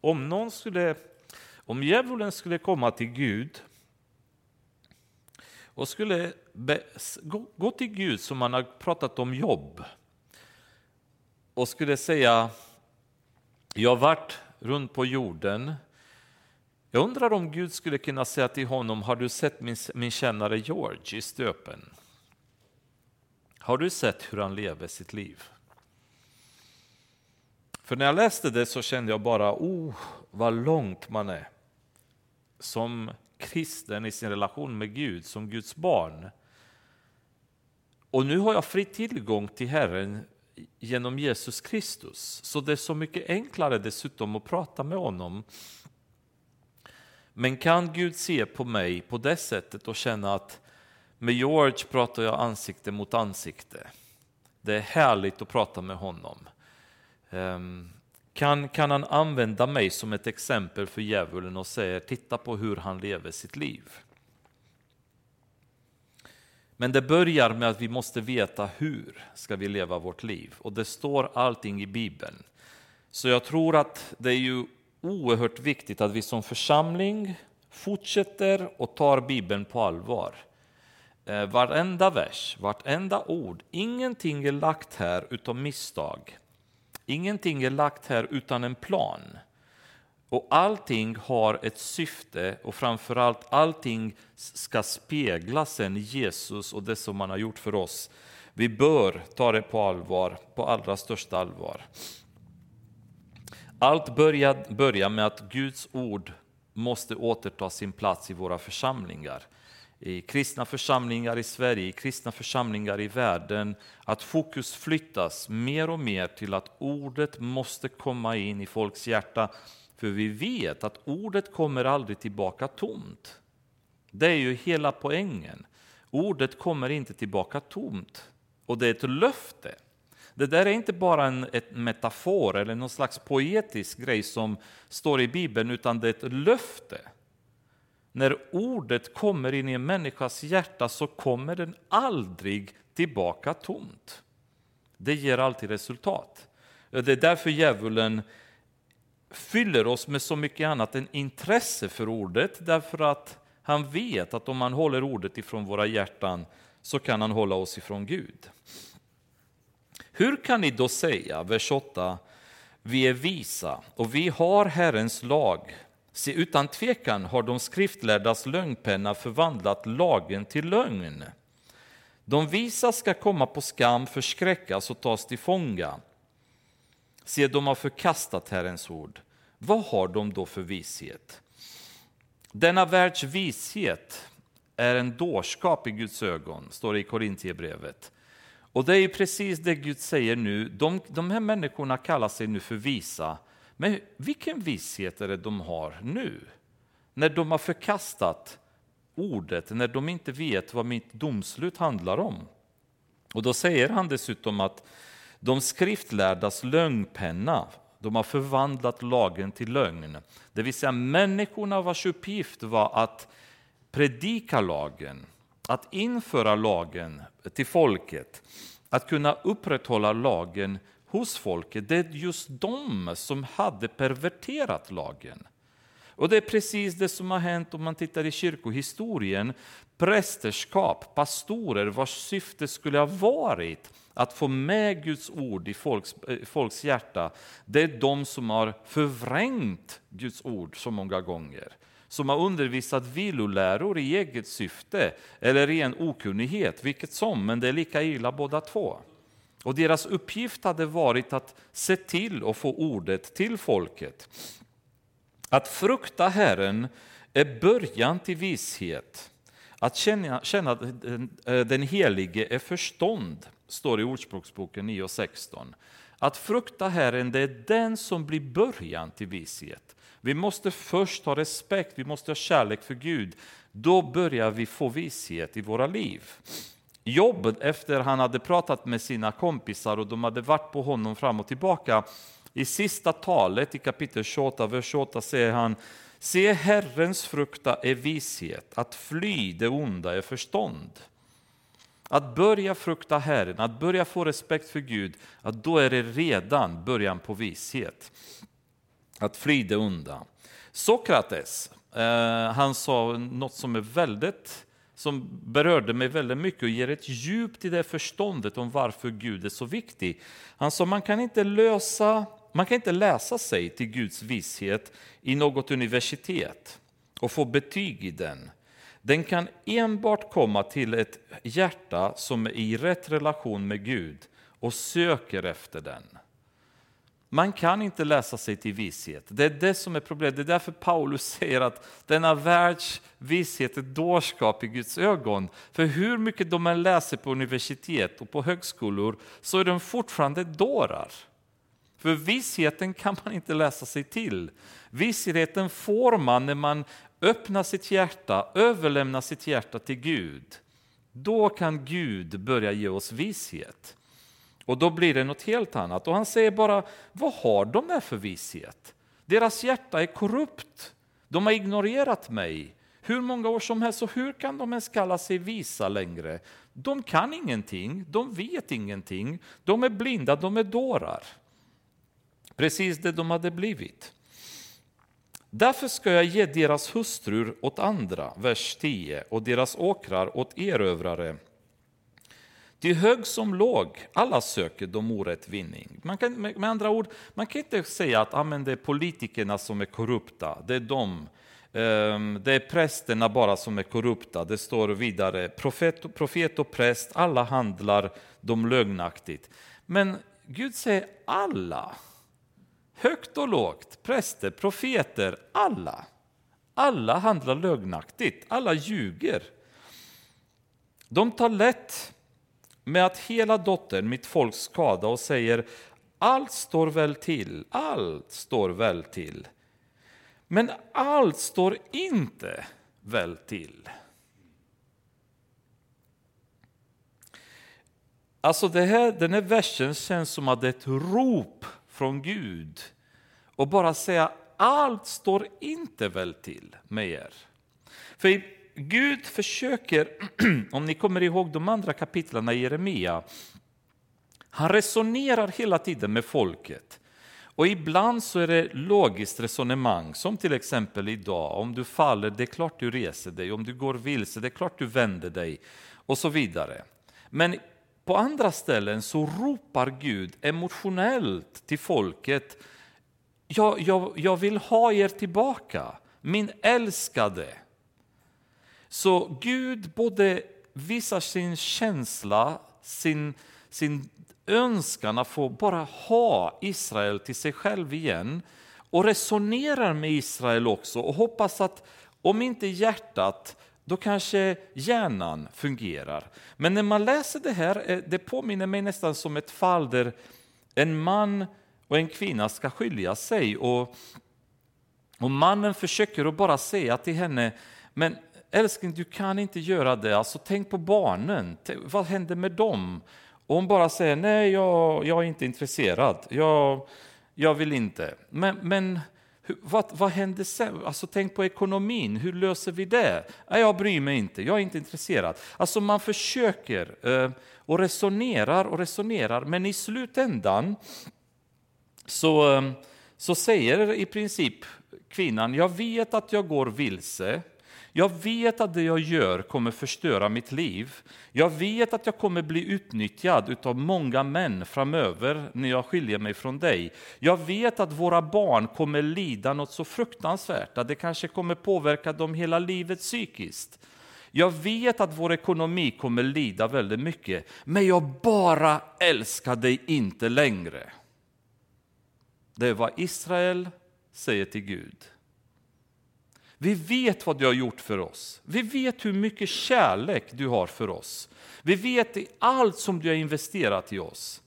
om någon skulle, om djävulen skulle komma till Gud och skulle be, gå, gå till Gud som han har pratat om jobb och skulle säga: jag har varit runt på jorden. Jag undrar om Gud skulle kunna säga till honom: har du sett min, min tjänare George i Stöpen? Har du sett hur han lever sitt liv? För när jag läste det så kände jag bara, oh, vad långt man är som kristen i sin relation med Gud, som Guds barn. Och nu har jag fri tillgång till Herren genom Jesus Kristus. Så det är så mycket enklare dessutom att prata med honom. Men kan Gud se på mig på det sättet och känna att med George pratar jag ansikte mot ansikte? Det är härligt att prata med honom. Kan, kan han använda mig som ett exempel för djävulen och säga: titta på hur han lever sitt liv? Men det börjar med att vi måste veta hur ska vi leva vårt liv. Och det står allting i Bibeln. Så jag tror att det är ju oerhört viktigt att vi som församling fortsätter och tar Bibeln på allvar. Varenda vers, vartenda ord, ingenting är lagt här utan misstag. Ingenting är lagt här utan en plan. Och allting har ett syfte, och framförallt allting ska spegla sen Jesus och det som han har gjort för oss. Vi bör ta det på allvar, på allra största allvar. Allt börjar, börjar med att Guds ord måste återta sin plats i våra församlingar. I kristna församlingar i Sverige, i kristna församlingar i världen, att fokus flyttas mer och mer till att ordet måste komma in i folks hjärta. För vi vet att ordet kommer aldrig tillbaka tomt. Det är ju hela poängen. Ordet kommer inte tillbaka tomt. Och det är ett löfte. Det där är inte bara en ett metafor eller någon slags poetisk grej som står i Bibeln, utan det är ett löfte. När ordet kommer in i en människas hjärta så kommer den aldrig tillbaka tomt. Det ger alltid resultat. Det är därför djävulen fyller oss med så mycket annat än intresse för ordet. Därför att han vet att om man håller ordet ifrån våra hjärtan så kan han hålla oss ifrån Gud. Hur kan ni då säga, vers åtta, vi är visa och vi har Herrens lag? Se, utan tvekan har de skriftlärdas lögnpenna förvandlat lagen till lögn. De visa ska komma på skam, förskräckas och tas till fånga. Se, de har förkastat Herrens ord. Vad har de då för vishet? Denna världs vishet är en dårskap i Guds ögon, står det i Korintierbrevet. Och det är precis det Gud säger nu. De, de här människorna kallar sig nu för visa. Men vilken vishet är det de har nu? När de har förkastat ordet, när de inte vet vad mitt domslut handlar om. Och då säger han dessutom att De skriftlärdas lögnpenna, de har förvandlat lagen till lögn. Det vill säga människorna vars uppgift var att predika lagen, att införa lagen till folket, att kunna upprätthålla lagen hos folket. Det är just de som hade perverterat lagen. Och det är precis det som har hänt om man tittar i kyrkohistorien. Prästerskap, pastorer vars syfte skulle ha varit att få med Guds ord i folks, folks hjärta. Det är de som har förvrängt Guds ord så många gånger. Som har undervisat viloläror i eget syfte eller i en okunnighet, vilket som, men det är lika illa båda två. Och deras uppgift hade varit att se till och få ordet till folket. Att frukta Herren är början till vishet. Att känna, känna den helige är förstånd, står i Ordspråksboken nio sexton. Att frukta Herren, det är den som blir början till vishet. Vi måste först ha respekt, vi måste ha kärlek för Gud. Då börjar vi få vishet i våra liv. Jobb, efter han hade pratat med sina kompisar och de hade varit på honom fram och tillbaka, i sista talet i kapitel tjugoåtta, vers tjugoåtta säger han: se, Herrens frukta är vishet, att fly det onda är förstånd. Att börja frukta Herren, att börja få respekt för Gud, att då är det redan början på vishet. Att fly det onda. Sokrates, eh, han sa något som är väldigt, som berörde mig väldigt mycket och ger ett djupt i det förståndet om varför Gud är så viktig. Han sa, man kan inte lösa... Man kan inte läsa sig till Guds vishet i något universitet och få betyg i den. Den kan enbart komma till ett hjärta som är i rätt relation med Gud och söker efter den. Man kan inte läsa sig till vishet. Det är det som är problemet. Det är därför Paulus säger att denna världs vishet är dårskap i Guds ögon. För hur mycket de än läser på universitet och på högskolor så är de fortfarande dårar. För visheten kan man inte läsa sig till. Visheten får man när man öppnar sitt hjärta, överlämnar sitt hjärta till Gud. Då kan Gud börja ge oss vishet. Och då blir det något helt annat. Och han säger bara, vad har de där för vishet? Deras hjärta är korrupt. De har ignorerat mig. Hur många år som helst, och hur kan de ens kalla sig visa längre? De kan ingenting, de vet ingenting. De är blinda, de är dårar. Precis det de hade blivit. Därför ska jag ge deras hustrur åt andra, vers tio, och deras åkrar åt erövrare. Till hög som låg, alla söker de orättvinning. Man kan, med andra ord, man kan inte säga att ah, men det är politikerna som är korrupta, det är de. Det är prästerna bara som är korrupta. Det står vidare, profet, profet och präst, alla handlar de lögnaktigt. Men Gud säger alla. Högt och lågt, präster, profeter, alla. Alla handlar lögnaktigt, alla ljuger. De tar lätt med att hela dottern, mitt folks skada, och säger, allt står väl till, allt står väl till. Men allt står inte väl till. Alltså det här, den här versen känns som att det är ett rop från Gud och bara säga, allt står inte väl till med er. För Gud försöker, om ni kommer ihåg de andra kapitlarna i Jeremia, han resonerar hela tiden med folket. Och ibland så är det logiskt resonemang, som till exempel idag, om du faller, det är klart du reser dig, om du går vilse, det är klart du vänder dig, och så vidare. Men på andra ställen så ropar Gud emotionellt till folket. Jag, jag, jag vill ha er tillbaka, min älskade. Så Gud både visar sin känsla, sin, sin önskan att få bara ha Israel till sig själv igen. Och resonerar med Israel också och hoppas att om inte hjärtat, då kanske hjärnan fungerar. Men när man läser det här, det påminner mig nästan som ett fall där en man och en kvinna ska skilja sig. Och, och mannen försöker att bara säga till henne, men älskling, du kan inte göra det. Alltså tänk på barnen, vad händer med dem? Och hon bara säger, nej jag, jag är inte intresserad, jag, jag vill inte. Men, men vad, vad händer sen? Alltså, tänk på ekonomin, hur löser vi det? Nej, jag bryr mig inte, jag är inte intresserad. Alltså man försöker och resonerar och resonerar, men i slutändan så, så säger i princip kvinnan, jag vet att jag går vilse. Jag vet att det jag gör kommer förstöra mitt liv. Jag vet att jag kommer bli utnyttjad av många män framöver när jag skiljer mig från dig. Jag vet att våra barn kommer lida något så fruktansvärt att det kanske kommer påverka dem hela livet psykiskt. Jag vet att vår ekonomi kommer lida väldigt mycket, men jag bara älskar dig inte längre. Det är vad Israel säger till Gud. Vi vet vad du har gjort för oss. Vi vet hur mycket kärlek du har för oss. Vi vet allt som du har investerat i oss.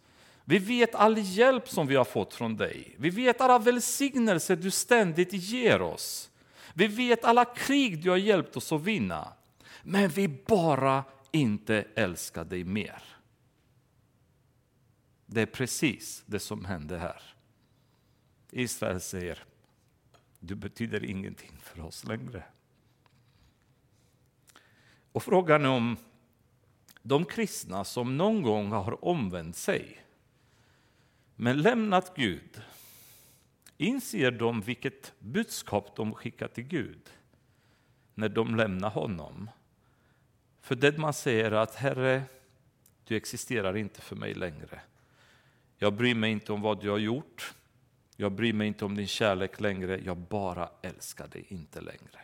Vi vet all hjälp som vi har fått från dig. Vi vet alla välsignelser du ständigt ger oss. Vi vet alla krig du har hjälpt oss att vinna. Men vi bara inte älskar dig mer. Det är precis det som hände här. Israel säger, du betyder ingenting för oss längre. Och frågan är om de kristna som någon gång har omvänt sig men lämnat Gud, inser de vilket budskap de skickar till Gud när de lämnar honom? För det man säger att Herre, du existerar inte för mig längre. Jag bryr mig inte om vad du har gjort. Jag bryr mig inte om din kärlek längre. Jag bara älskar dig inte längre.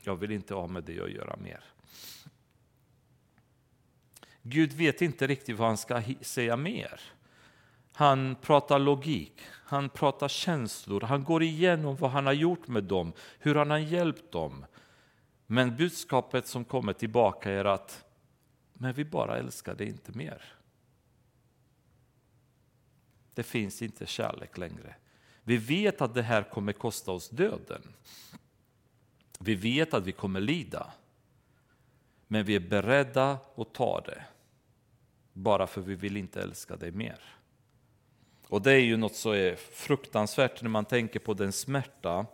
Jag vill inte ha med dig att göra mer. Gud vet inte riktigt vad han ska säga mer. Han pratar logik. Han pratar känslor. Han går igenom vad han har gjort med dem. Hur han har hjälpt dem. Men budskapet som kommer tillbaka är att men vi bara älskar dig inte mer. Det finns inte kärlek längre. Vi vet att det här kommer kosta oss döden. Vi vet att vi kommer lida. Men vi är beredda att ta det. Bara för vi vill inte älska dig mer. Och det är ju något som är fruktansvärt när man tänker på den smärta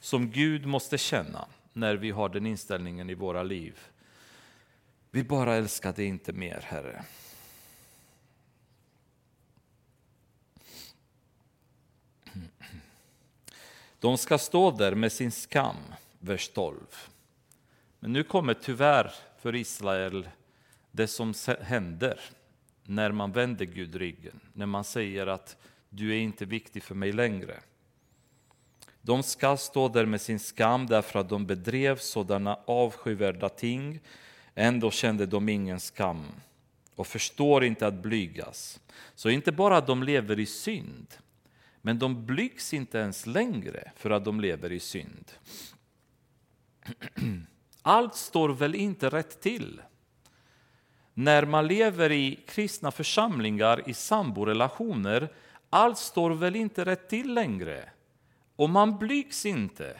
som Gud måste känna när vi har den inställningen i våra liv. Vi bara älskar dig inte mer, Herre. De ska stå där med sin skam, vers tolv. Men nu kommer tyvärr för Israel det som händer när man vänder Gud ryggen. När man säger att du är inte viktig för mig längre. De ska stå där med sin skam därför att de bedrev sådana avskyvärda ting. Ändå kände de ingen skam och förstår inte att blygas. Så inte bara att de lever i synd. Men de blygs inte ens längre för att de lever i synd. Allt står väl inte rätt till. När man lever i kristna församlingar, i samborelationer, allt står väl inte rätt till längre. Och man blygs inte.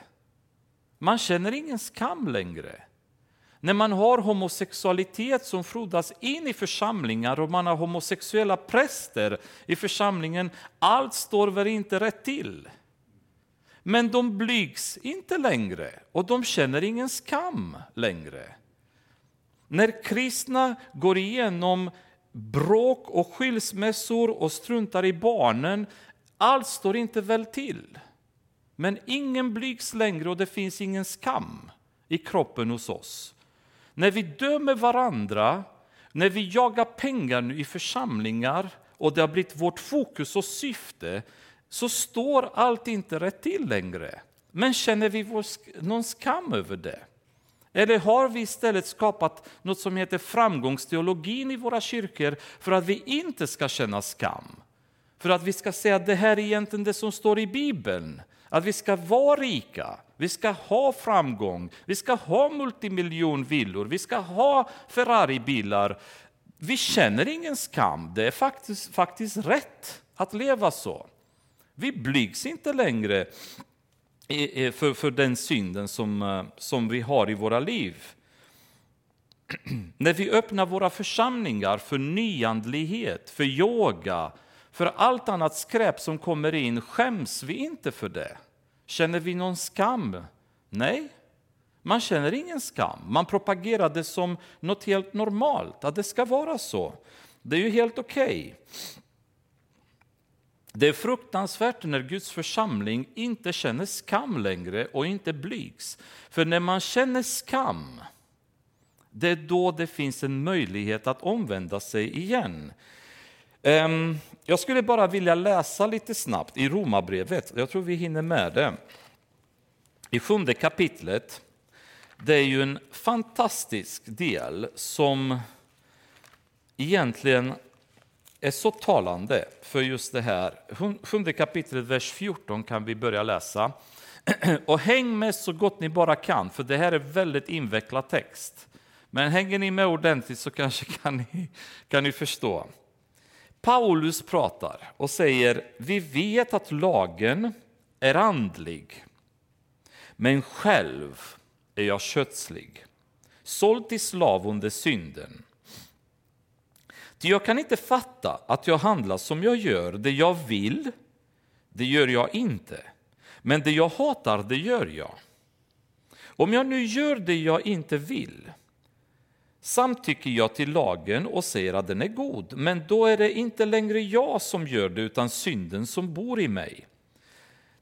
Man känner ingen skam längre. När man har homosexualitet som frodas in i församlingar och man har homosexuella präster i församlingen, allt står väl inte rätt till. Men de blygs inte längre och de känner ingen skam längre. När kristna går igenom bråk och skilsmässor och struntar i barnen, allt står inte väl till. Men ingen blygs längre och det finns ingen skam i kroppen hos oss. När vi dömer varandra, när vi jagar pengar nu i församlingar och det har blivit vårt fokus och syfte, så står allt inte rätt till längre. Men känner vi vår sk- någon skam över det? Eller har vi istället skapat något som heter framgångsteologin i våra kyrkor för att vi inte ska känna skam? För att vi ska säga att det här är egentligen det som står i Bibeln. Att vi ska vara rika, vi ska ha framgång, vi ska ha multimiljonvillor, vi ska ha Ferrari-bilar. Vi känner ingen skam, det är faktiskt, faktiskt rätt att leva så. Vi blygs inte längre för, för den synden som, som vi har i våra liv. När vi öppnar våra församlingar för nyandlighet, för yoga, för allt annat skräp som kommer in, skäms vi inte för det? Känner vi någon skam? Nej, man känner ingen skam. Man propagerar det som något helt normalt, att det ska vara så. Det är ju helt okej. Det är fruktansvärt när Guds församling inte känner skam längre och inte blygs. För när man känner skam, det är då det finns en möjlighet att omvända sig igen. Jag skulle bara vilja läsa lite snabbt i Romarbrevet. Jag tror vi hinner med det. I sjunde kapitlet, det är ju en fantastisk del som egentligen är så talande för just det här. Sjunde kapitlet, vers fjorton kan vi börja läsa. Och häng med så gott ni bara kan, för det här är väldigt invecklad text. Men hänger ni med ordentligt så kanske kan ni, kan ni förstå. Paulus pratar och säger, vi vet att lagen är andlig, men själv är jag kötslig, såld till slav under synden. Ty jag kan inte fatta att jag handlar som jag gör, det jag vill, det gör jag inte. Men det jag hatar, det gör jag. Om jag nu gör det jag inte vill, samtycker jag till lagen och säger att den är god, men då är det inte längre jag som gör det utan synden som bor i mig.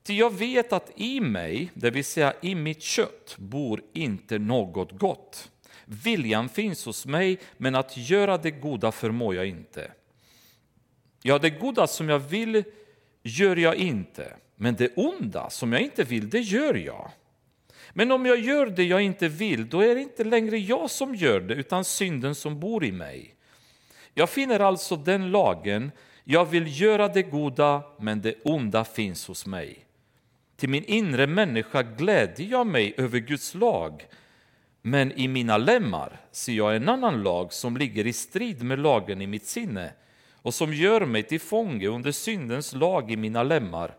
Till jag vet att i mig, det vill säga i mitt kött, bor inte något gott. Viljan finns hos mig, men att göra det goda förmår jag inte. Ja, det goda som jag vill gör jag inte, men det onda som jag inte vill, det gör jag. Men om jag gör det jag inte vill, då är det inte längre jag som gör det, utan synden som bor i mig. Jag finner alltså den lagen, jag vill göra det goda, men det onda finns hos mig. Till min inre människa glädjer jag mig över Guds lag, men i mina lemmar ser jag en annan lag som ligger i strid med lagen i mitt sinne och som gör mig till fånge under syndens lag i mina lemmar.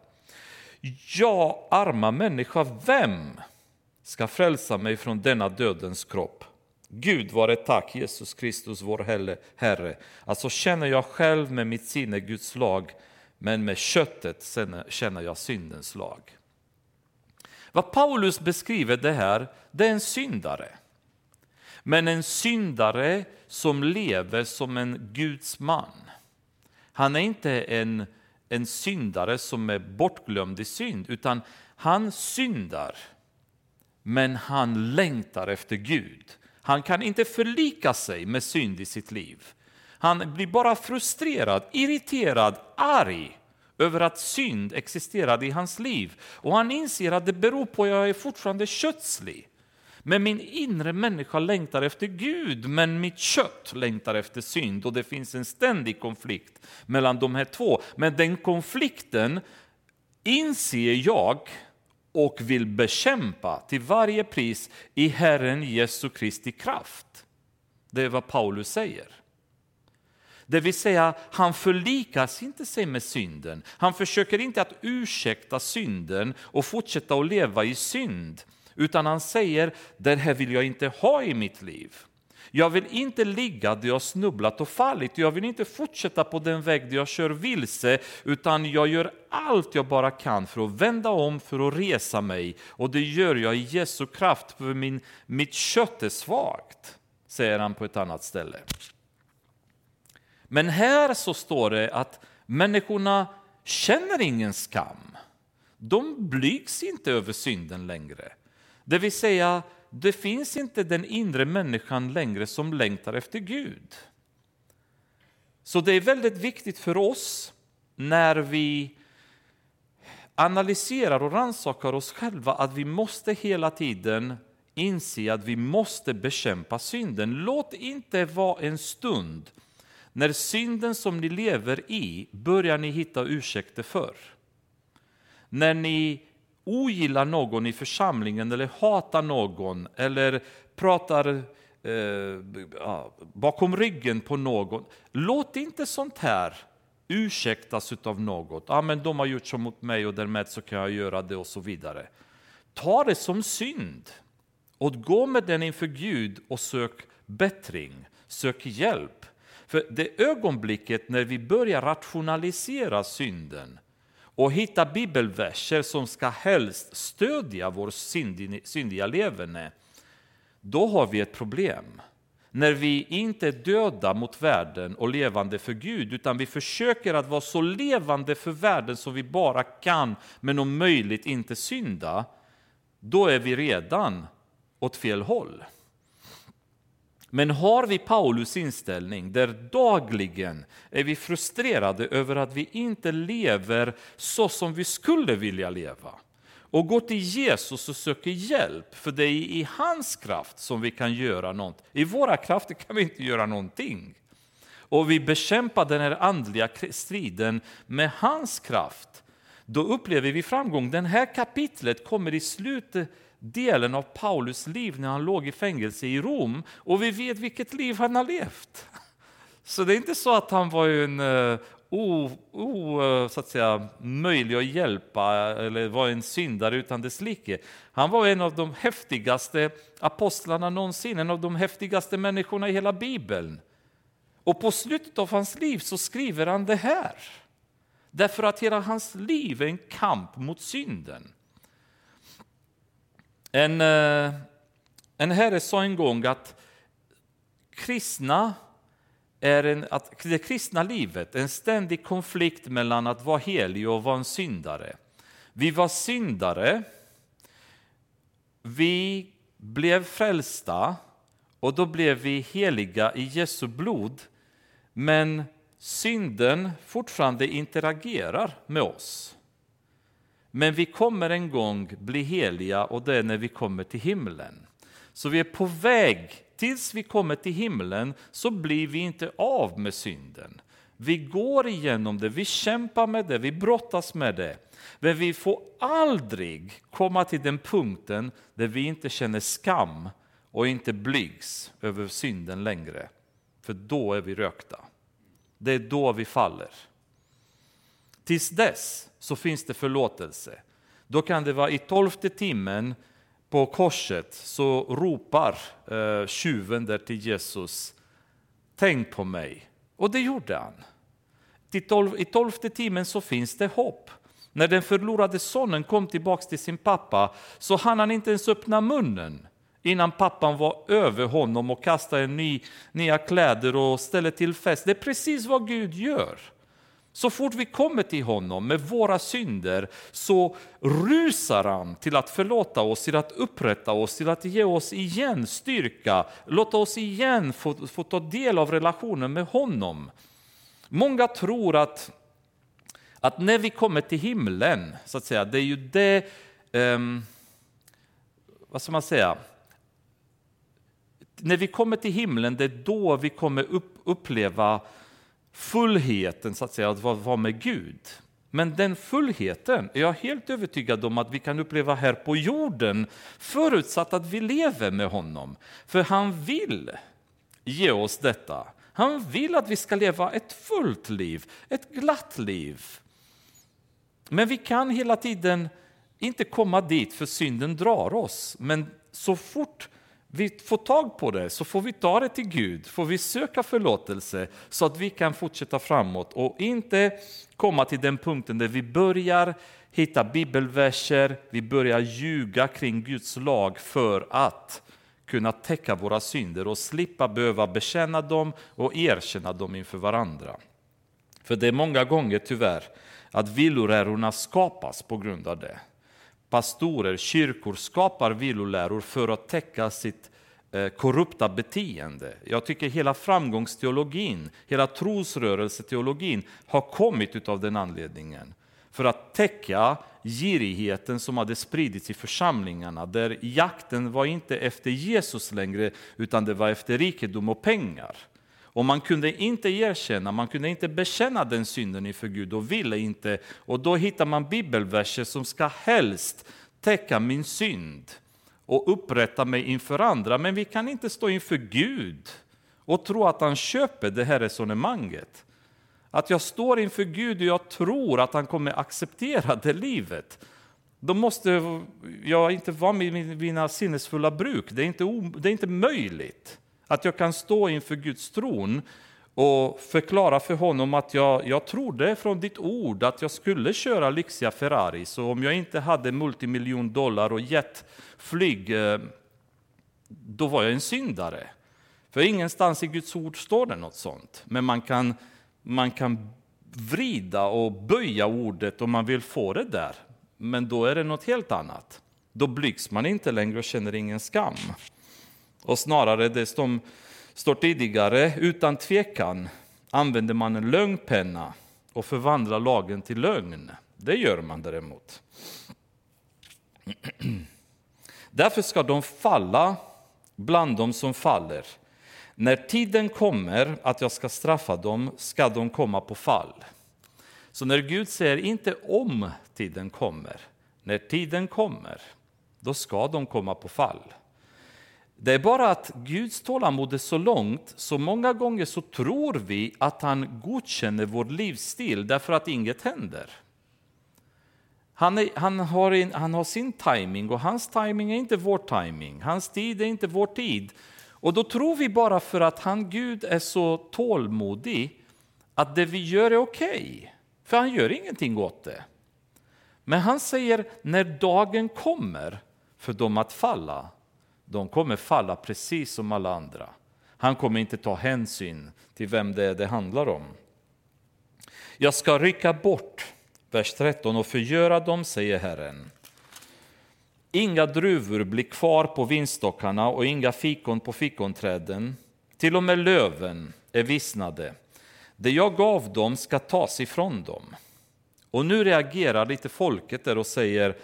Jag, arma människa, vem ska frälsa mig från denna dödens kropp? Gud vare tack, Jesus Kristus vår Herre. Alltså känner jag själv med mitt sinne Guds lag, men med köttet känner jag syndens lag. Vad Paulus beskriver det här, det är en syndare. Men en syndare som lever som en Guds man. Han är inte en, en syndare som är bortglömd i synd, utan han syndar. Men han längtar efter Gud. Han kan inte förlika sig med synd i sitt liv. Han blir bara frustrerad, irriterad, arg över att synd existerade i hans liv. Och han inser att det beror på att jag är fortfarande kötslig. Men min inre människa längtar efter Gud, men mitt kött längtar efter synd. Och det finns en ständig konflikt mellan de här två. Men den konflikten inser jag och vill bekämpa till varje pris i Herren Jesu Kristi kraft. Det är vad Paulus säger. Det vill säga, han förlikas inte sig med synden. Han försöker inte att ursäkta synden och fortsätta att leva i synd. Utan han säger, det här vill jag inte ha i mitt liv. Jag vill inte ligga där jag snubblat och fallit. Jag vill inte fortsätta på den väg där jag kör vilse. Utan jag gör allt jag bara kan för att vända om, för att resa mig. Och det gör jag i Jesu kraft, för min, mitt kött är svagt, säger han på ett annat ställe. Men här så står det att människorna känner ingen skam. De blygs inte över synden längre. Det vill säga, det finns inte den inre människan längre som längtar efter Gud. Så det är väldigt viktigt för oss när vi analyserar och rannsakar oss själva att vi måste hela tiden inse att vi måste bekämpa synden. Låt inte vara en stund när synden som ni lever i börjar ni hitta ursäkter för. När ni ogillar någon i församlingen eller hatar någon eller pratar eh, bakom ryggen på någon. Låt inte sånt här ursäktas av något. Ja, men de har gjort så mot mig och därmed så kan jag göra det och så vidare. Ta det som synd och gå med den inför Gud och sök bättring, sök hjälp. För det ögonblicket när vi börjar rationalisera synden och hitta bibelverser som ska helst stödja vår syndiga leverne, då har vi ett problem. När vi inte är döda mot världen och levande för Gud, utan vi försöker att vara så levande för världen som vi bara kan, men om möjligt inte synda, då är vi redan åt fel håll. Men har vi Paulus inställning där dagligen är vi frustrerade över att vi inte lever så som vi skulle vilja leva, och går till Jesus och söker hjälp, för det är i hans kraft som vi kan göra något. I våra krafter kan vi inte göra någonting. Och vi bekämpar den här andliga striden med hans kraft. Då upplever vi framgång. Den här kapitlet kommer i slutdelen av Paulus liv när han låg i fängelse i Rom. Och vi vet vilket liv han har levt. Så det är inte så att han var en... O, o, så att säga, möjlig att hjälpa eller var en syndare utan dess like. Han var en av de häftigaste apostlarna någonsin, en av de häftigaste människorna i hela Bibeln. Och på slutet av hans liv så skriver han det här. Därför att hela hans liv är en kamp mot synden. En, en herre sa en gång att kristna är en, att det kristna livet en ständig konflikt mellan att vara helig och vara en syndare. Vi var syndare, vi blev frälsta och då blev vi heliga i Jesu blod. Men synden fortfarande interagerar med oss. Men vi kommer en gång bli heliga, och det är när vi kommer till himlen. Så vi är på väg. Tills vi kommer till himlen så blir vi inte av med synden. Vi går igenom det, vi kämpar med det, vi brottas med det. Men vi får aldrig komma till den punkten där vi inte känner skam och inte blygs över synden längre. För då är vi rökta. Det är då vi faller. Tills dess så finns det förlåtelse. Då kan det vara i tolfte timmen. På korset så ropar eh, tjuven där till Jesus: tänk på mig. Och det gjorde han. I, tolv, i tolfte timmen så finns det hopp. När den förlorade sonen kom tillbaka till sin pappa så hann han inte ens öppna munnen innan pappan var över honom och kastade en ny, nya kläder och ställde till fest. Det är precis vad Gud gör. Så fort vi kommer till honom med våra synder så rusar han till att förlåta oss, till att upprätta oss, till att ge oss igen styrka. Låt oss igen få, få ta del av relationen med honom. Många tror att, att när vi kommer till himlen, så att säga, det är ju det, um, vad ska man säga? När vi kommer till himlen, det är då vi kommer upp, uppleva fullheten, så att säga, att vara med Gud. Men den fullheten är jag helt övertygad om att vi kan uppleva här på jorden, förutsatt att vi lever med honom. För han vill ge oss detta. Han vill att vi ska leva ett fullt liv, ett glatt liv. Men vi kan hela tiden inte komma dit, för synden drar oss. Men så fort vi får tag på det, så får vi ta det till Gud, får vi söka förlåtelse så att vi kan fortsätta framåt och inte komma till den punkten där vi börjar hitta bibelverser, vi börjar ljuga kring Guds lag för att kunna täcka våra synder och slippa behöva bekänna dem och erkänna dem inför varandra. För det är många gånger tyvärr att villorärorna skapas på grund av det. Pastorer, kyrkor skapar viloläror för att täcka sitt eh, korrupta beteende. Jag tycker hela framgångsteologin, hela trosrörelseteologin har kommit utav den anledningen. För att täcka girigheten som hade spridits i församlingarna, där jakten var inte efter Jesus längre utan det var efter rikedom och pengar. Och man kunde inte erkänna, man kunde inte bekänna den synden inför Gud och ville inte. Och då hittar man bibelverser som ska helst täcka min synd och upprätta mig inför andra. Men vi kan inte stå inför Gud och tro att han köper det här resonemanget. Att jag står inför Gud och jag tror att han kommer acceptera det livet. Då måste jag inte vara med mina sinnesfulla bruk. Det är inte, det är inte möjligt. Att jag kan stå inför Guds tron och förklara för honom att jag, jag trodde från ditt ord att jag skulle köra lyxiga Ferrari. Så om jag inte hade multimiljon dollar och jetflyg, då var jag en syndare. För ingenstans i Guds ord står det något sånt. Men man kan, man kan vrida och böja ordet om man vill få det där. Men då är det något helt annat. Då blygs man inte längre och känner ingen skam. Och snarare det som står tidigare, utan tvekan använder man en lögnpenna och förvandlar lagen till lögn. Det gör man däremot. Därför ska de falla bland dem som faller. När tiden kommer att jag ska straffa dem ska de komma på fall. Så när Gud säger inte om tiden kommer, när tiden kommer, då ska de komma på fall. Det är bara att Guds tålamod är så långt, så många gånger så tror vi att han godkänner vår livsstil därför att inget händer. Han, är, han, har en, han har sin timing, och hans timing är inte vår timing. Hans tid är inte vår tid. Och då tror vi bara för att han, Gud, är så tålmodig att det vi gör är okej. Okay, för han gör ingenting åt det. Men han säger när dagen kommer för dem att falla. De kommer falla precis som alla andra. Han kommer inte ta hänsyn till vem det är det handlar om. Jag ska rycka bort, vers tretton, och förgöra dem, säger Herren. Inga druvor blir kvar på vinstockarna och inga fikon på fikonträden. Till och med löven är vissnade. Det jag gav dem ska tas ifrån dem. Och nu reagerar lite folket där och säger: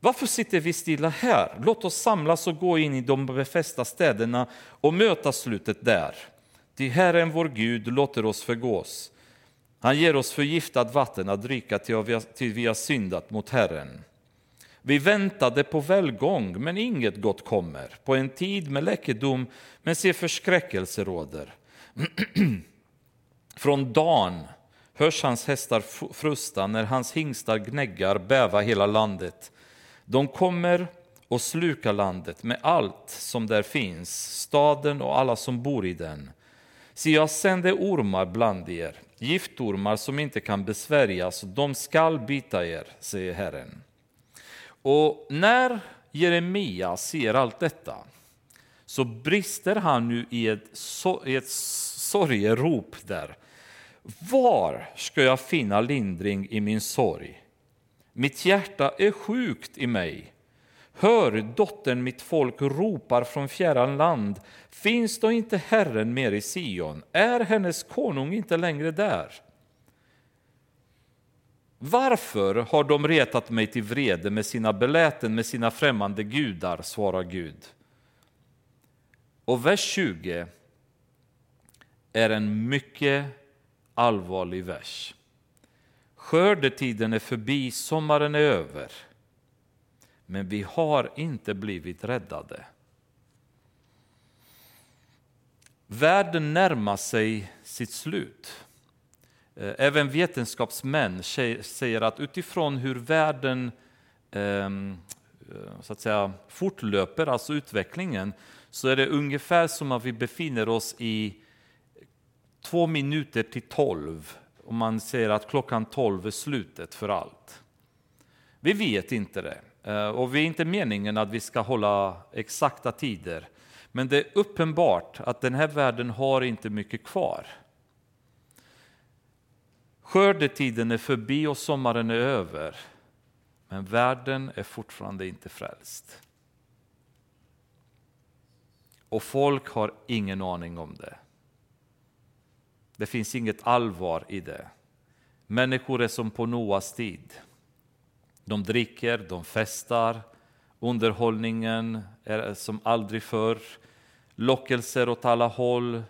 varför sitter vi stilla här? Låt oss samlas och gå in i de befästa städerna och möta slutet där. Till Herren vår Gud låter oss förgås. Han ger oss förgiftat vatten att dricka till vi har syndat mot Herren. Vi väntade på välgång, men inget gott kommer. På en tid med läkedom, men se förskräckelse råder. Från Dan hörs hans hästar frusta, när hans hingstar gnäggar bäva hela landet. De kommer och slukar landet med allt som där finns, staden och alla som bor i den. Se, jag sänder ormar bland er, giftormar som inte kan besvärjas, de skall bita er, säger Herren. Och när Jeremia ser allt detta så brister han nu i ett, so- i ett sorgerop där. Var ska jag finna lindring i min sorg? Mitt hjärta är sjukt i mig. Hör, dottern, mitt folk ropar från fjärran land. Finns då inte Herren mer i Sion? Är hennes konung inte längre där? Varför har de retat mig till vrede med sina beläten, med sina främmande gudar, svarar Gud. Och vers tjugo är en mycket allvarlig vers. Skördetiden är förbi, sommaren är över. Men vi har inte blivit räddade. Världen närmar sig sitt slut. Även vetenskapsmän säger att utifrån hur världen så att säga fortlöper, alltså utvecklingen, så är det ungefär som att vi befinner oss i två minuter till tolv. Och man säger att klockan tolv är slutet för allt. Vi vet inte det. Och vi är inte meningen att vi ska hålla exakta tider. Men det är uppenbart att den här världen har inte mycket kvar. Skördetiden är förbi och sommaren är över. Men världen är fortfarande inte frälst. Och folk har ingen aning om det. Det finns inget allvar i det. Människor är som på Noas tid. De dricker, de festar. Underhållningen är som aldrig förr. Lockelser åt alla håll.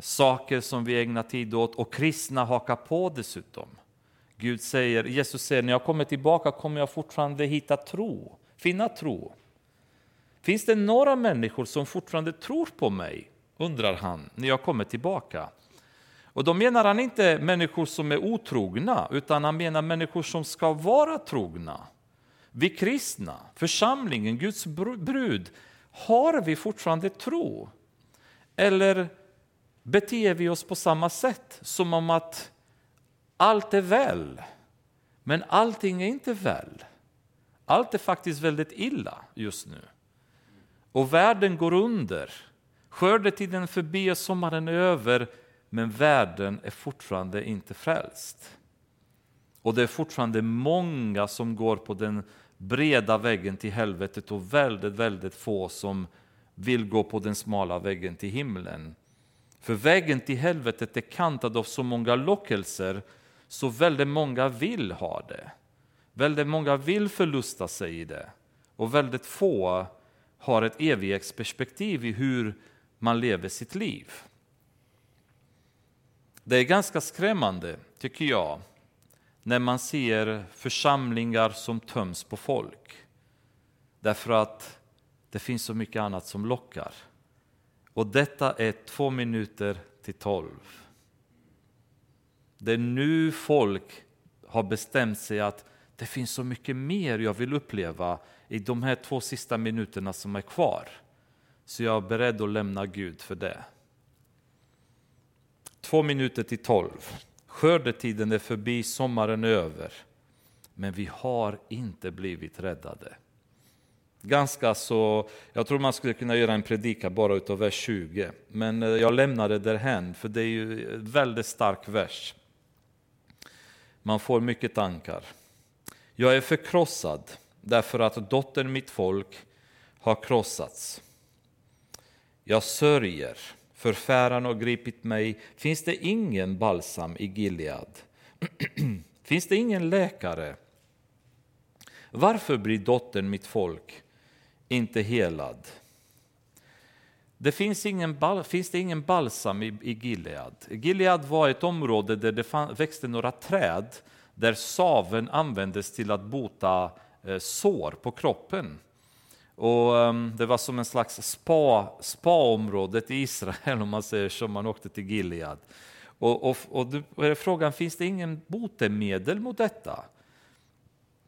Saker som vi ägnar tid åt. Och kristna hakar på dessutom. Gud säger, Jesus säger, när jag kommer tillbaka kommer jag fortfarande hitta tro. Finna tro. Finns det några människor som fortfarande tror på mig? Undrar han när jag kommer tillbaka. Och då menar han inte människor som är otrogna, utan han menar människor som ska vara trogna. Vi kristna, församlingen, Guds brud, har vi fortfarande tro? Eller beter vi oss på samma sätt, som om att allt är väl, men allting är inte väl. Allt är faktiskt väldigt illa just nu. Och världen går under. Skördetiden förbi och sommaren är över, men världen är fortfarande inte frälst. Och det är fortfarande många som går på den breda väggen till helvetet och väldigt, väldigt få som vill gå på den smala väggen till himlen. För vägen till helvetet är kantad av så många lockelser, så väldigt många vill ha det. Väldigt många vill förlusta sig i det. Och väldigt få har ett evighetsperspektiv i hur man lever sitt liv. Det är ganska skrämmande, tycker jag, när man ser församlingar som töms på folk. Därför att det finns så mycket annat som lockar. Och detta är två minuter till tolv. Det är nu folk har bestämt sig att det finns så mycket mer jag vill uppleva i de här två sista minuterna som är kvar. Så jag är beredd att lämna Gud för det. Två minuter till tolv. Skördetiden är förbi, sommaren är över. Men vi har inte blivit räddade. Ganska så, jag tror man skulle kunna göra en predika bara utav vers tjugo. Men jag lämnar det därhän, för det är ju en väldigt stark vers. Man får mycket tankar. Jag är förkrossad, därför att dottern mitt folk har krossats. Jag sörjer, förfäran har gripit mig. Finns det ingen balsam i Gilead? Finns det ingen läkare? Varför blir dottern mitt folk inte helad? Det finns, ingen bal- finns det ingen balsam i, i Gilead? Gilead var ett område där det fann, växte några träd där saven användes till att bota eh, sår på kroppen. Och um, det var som en slags spa, spa-området i Israel, om man säger så, man åkte till Gilead. Och, och, och, och är frågan, finns det ingen botemedel mot detta?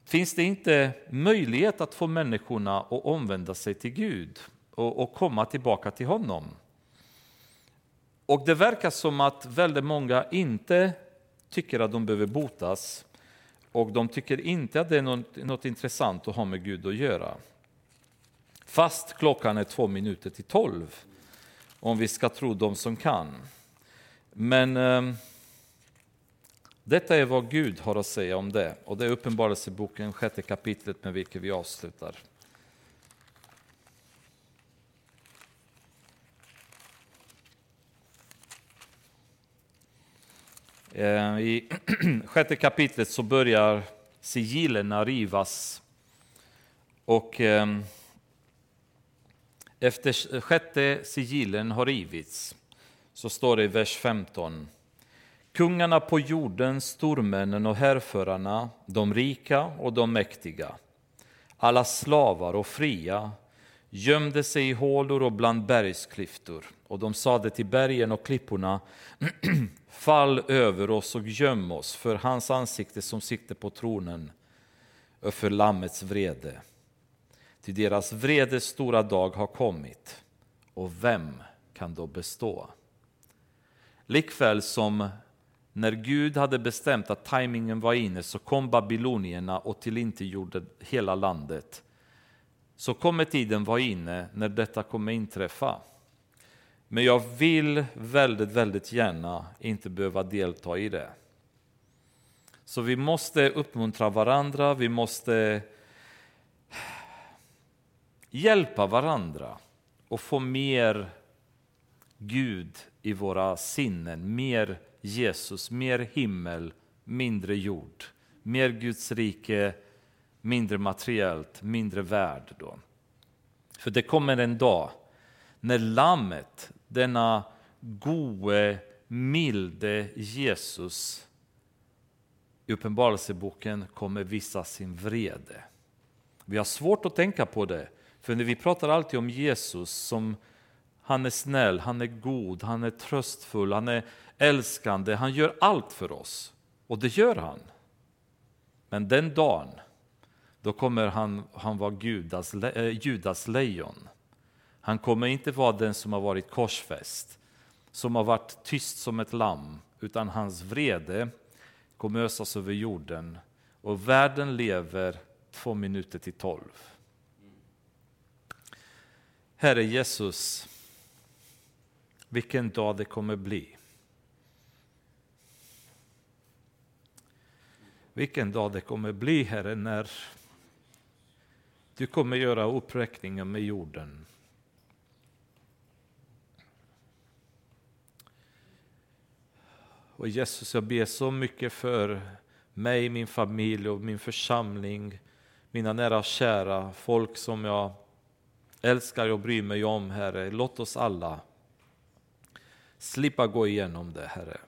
Finns det inte möjlighet att få människorna att omvända sig till Gud och, och komma tillbaka till honom? Och det verkar som att väldigt många inte tycker att de behöver botas, och de tycker inte att det är något, något intressant att ha med Gud att göra. Fast klockan är två minuter till tolv, om vi ska tro dem som kan. Men eh, detta är vad Gud har att säga om det. Och det är Uppenbarelseboken, sjätte kapitlet, med vilket vi avslutar. I sjätte kapitlet så börjar sigillerna rivas. Och eh, efter sjätte sigillen har rivits så står det i vers femton. Kungarna på jorden, stormännen och härförarna, de rika och de mäktiga, alla slavar och fria, gömde sig i hålor och bland bergsklyftor. Och de sade till bergen och klipporna, fall över oss och göm oss för hans ansikte som sitter på tronen och för lammets vrede. Till deras vredes stora dag har kommit, och vem kan då bestå? Likväl som när Gud hade bestämt att tajmingen var inne, så kom babylonierna och tillintetgjorde hela landet. Så kommer tiden vara inne när detta kommer inträffa. Men jag vill väldigt, väldigt gärna inte behöva delta i det. Så vi måste uppmuntra varandra, vi måste hjälpa varandra och få mer Gud i våra sinnen, mer Jesus, mer himmel, mindre jord, mer Guds rike, mindre materiellt, mindre värld då. För det kommer en dag när lammet, denna gode, milde Jesus, i Uppenbarelseboken, kommer visa sin vrede. Vi har svårt att tänka på det, för när vi pratar alltid om Jesus som han är snäll, han är god, han är tröstfull, han är älskande, han gör allt för oss. Och det gör han. Men den dagen, då kommer han, han vara Judas, Judas lejon. Han kommer inte vara den som har varit korsfäst, som har varit tyst som ett lamm, utan hans vrede kommer ösas över jorden. Och världen lever två minuter till tolv. Herre Jesus, vilken dag det kommer bli. Vilken dag det kommer bli, Herre, när du kommer göra uppräkningar med jorden. Och Jesus, jag ber så mycket för mig, min familj och min församling, mina nära och kära, folk som jag älskar och bryr mig om, Herre. Låt oss alla slippa gå igenom det, Herre.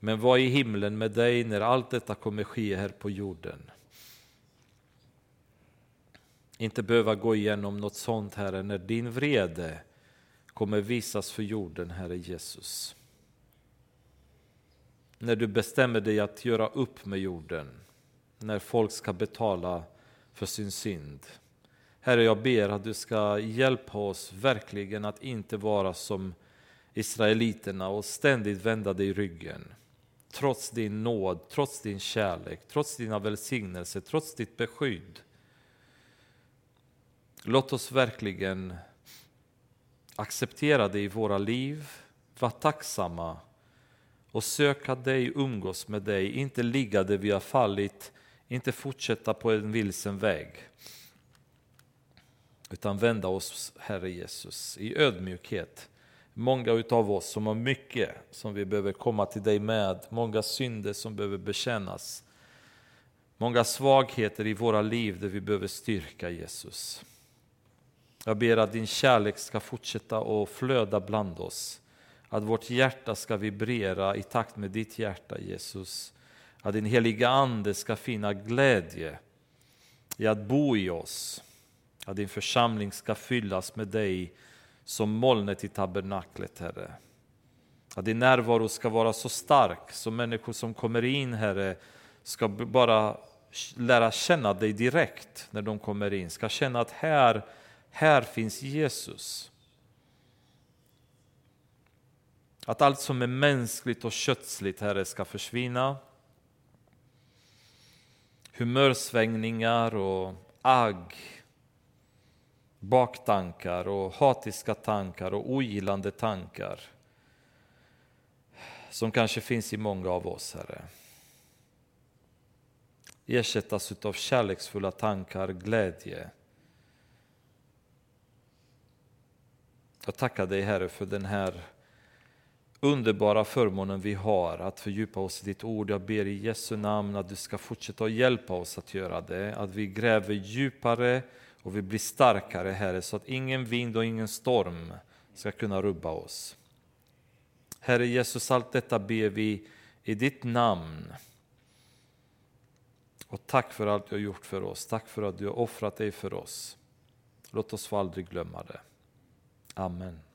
Men var i himlen med dig när allt detta kommer ske här på jorden. Inte behöva gå igenom något sånt, Herre, när din vrede kommer visas för jorden, Herre Jesus. När du bestämmer dig att göra upp med jorden, när folk ska betala för sin synd. Herre, jag ber att du ska hjälpa oss verkligen att inte vara som israeliterna och ständigt vända dig i ryggen. Trots din nåd, trots din kärlek, trots dina välsignelser, trots ditt beskydd. Låt oss verkligen acceptera dig i våra liv, vara tacksamma och söka dig, umgås med dig, inte ligga där vi har fallit, inte fortsätta på en vilsen väg. Utan vända oss, Herre Jesus, i ödmjukhet. Många utav oss som har mycket som vi behöver komma till dig med, många synder som behöver bekännas, många svagheter i våra liv där vi behöver styrka, Jesus. Jag ber att din kärlek ska fortsätta att flöda bland oss, att vårt hjärta ska vibrera i takt med ditt hjärta, Jesus. Att din heliga ande ska finna glädje i att bo i oss. Att din församling ska fyllas med dig som molnet i tabernaklet, Herre. Att din närvaro ska vara så stark som människor som kommer in, Herre, ska bara lära känna dig direkt när de kommer in. Ska känna att här, här finns Jesus. Att allt som är mänskligt och kötsligt, Herre, ska försvinna. Humörsvängningar och agg, baktankar och hatiska tankar och ogillande tankar som kanske finns i många av oss, Herre. Ersättas utav kärleksfulla tankar, glädje. Jag tackar dig, Herre, för den här underbara förmånen vi har att fördjupa oss i ditt ord. Jag ber i Jesu namn att du ska fortsätta att hjälpa oss att göra det. Att vi gräver djupare och vi blir starkare, Herre, så att ingen vind och ingen storm ska kunna rubba oss. Herre Jesus, allt detta ber vi i ditt namn. Och tack för allt du har gjort för oss. Tack för att du har offrat dig för oss. Låt oss aldrig glömma det. Amen.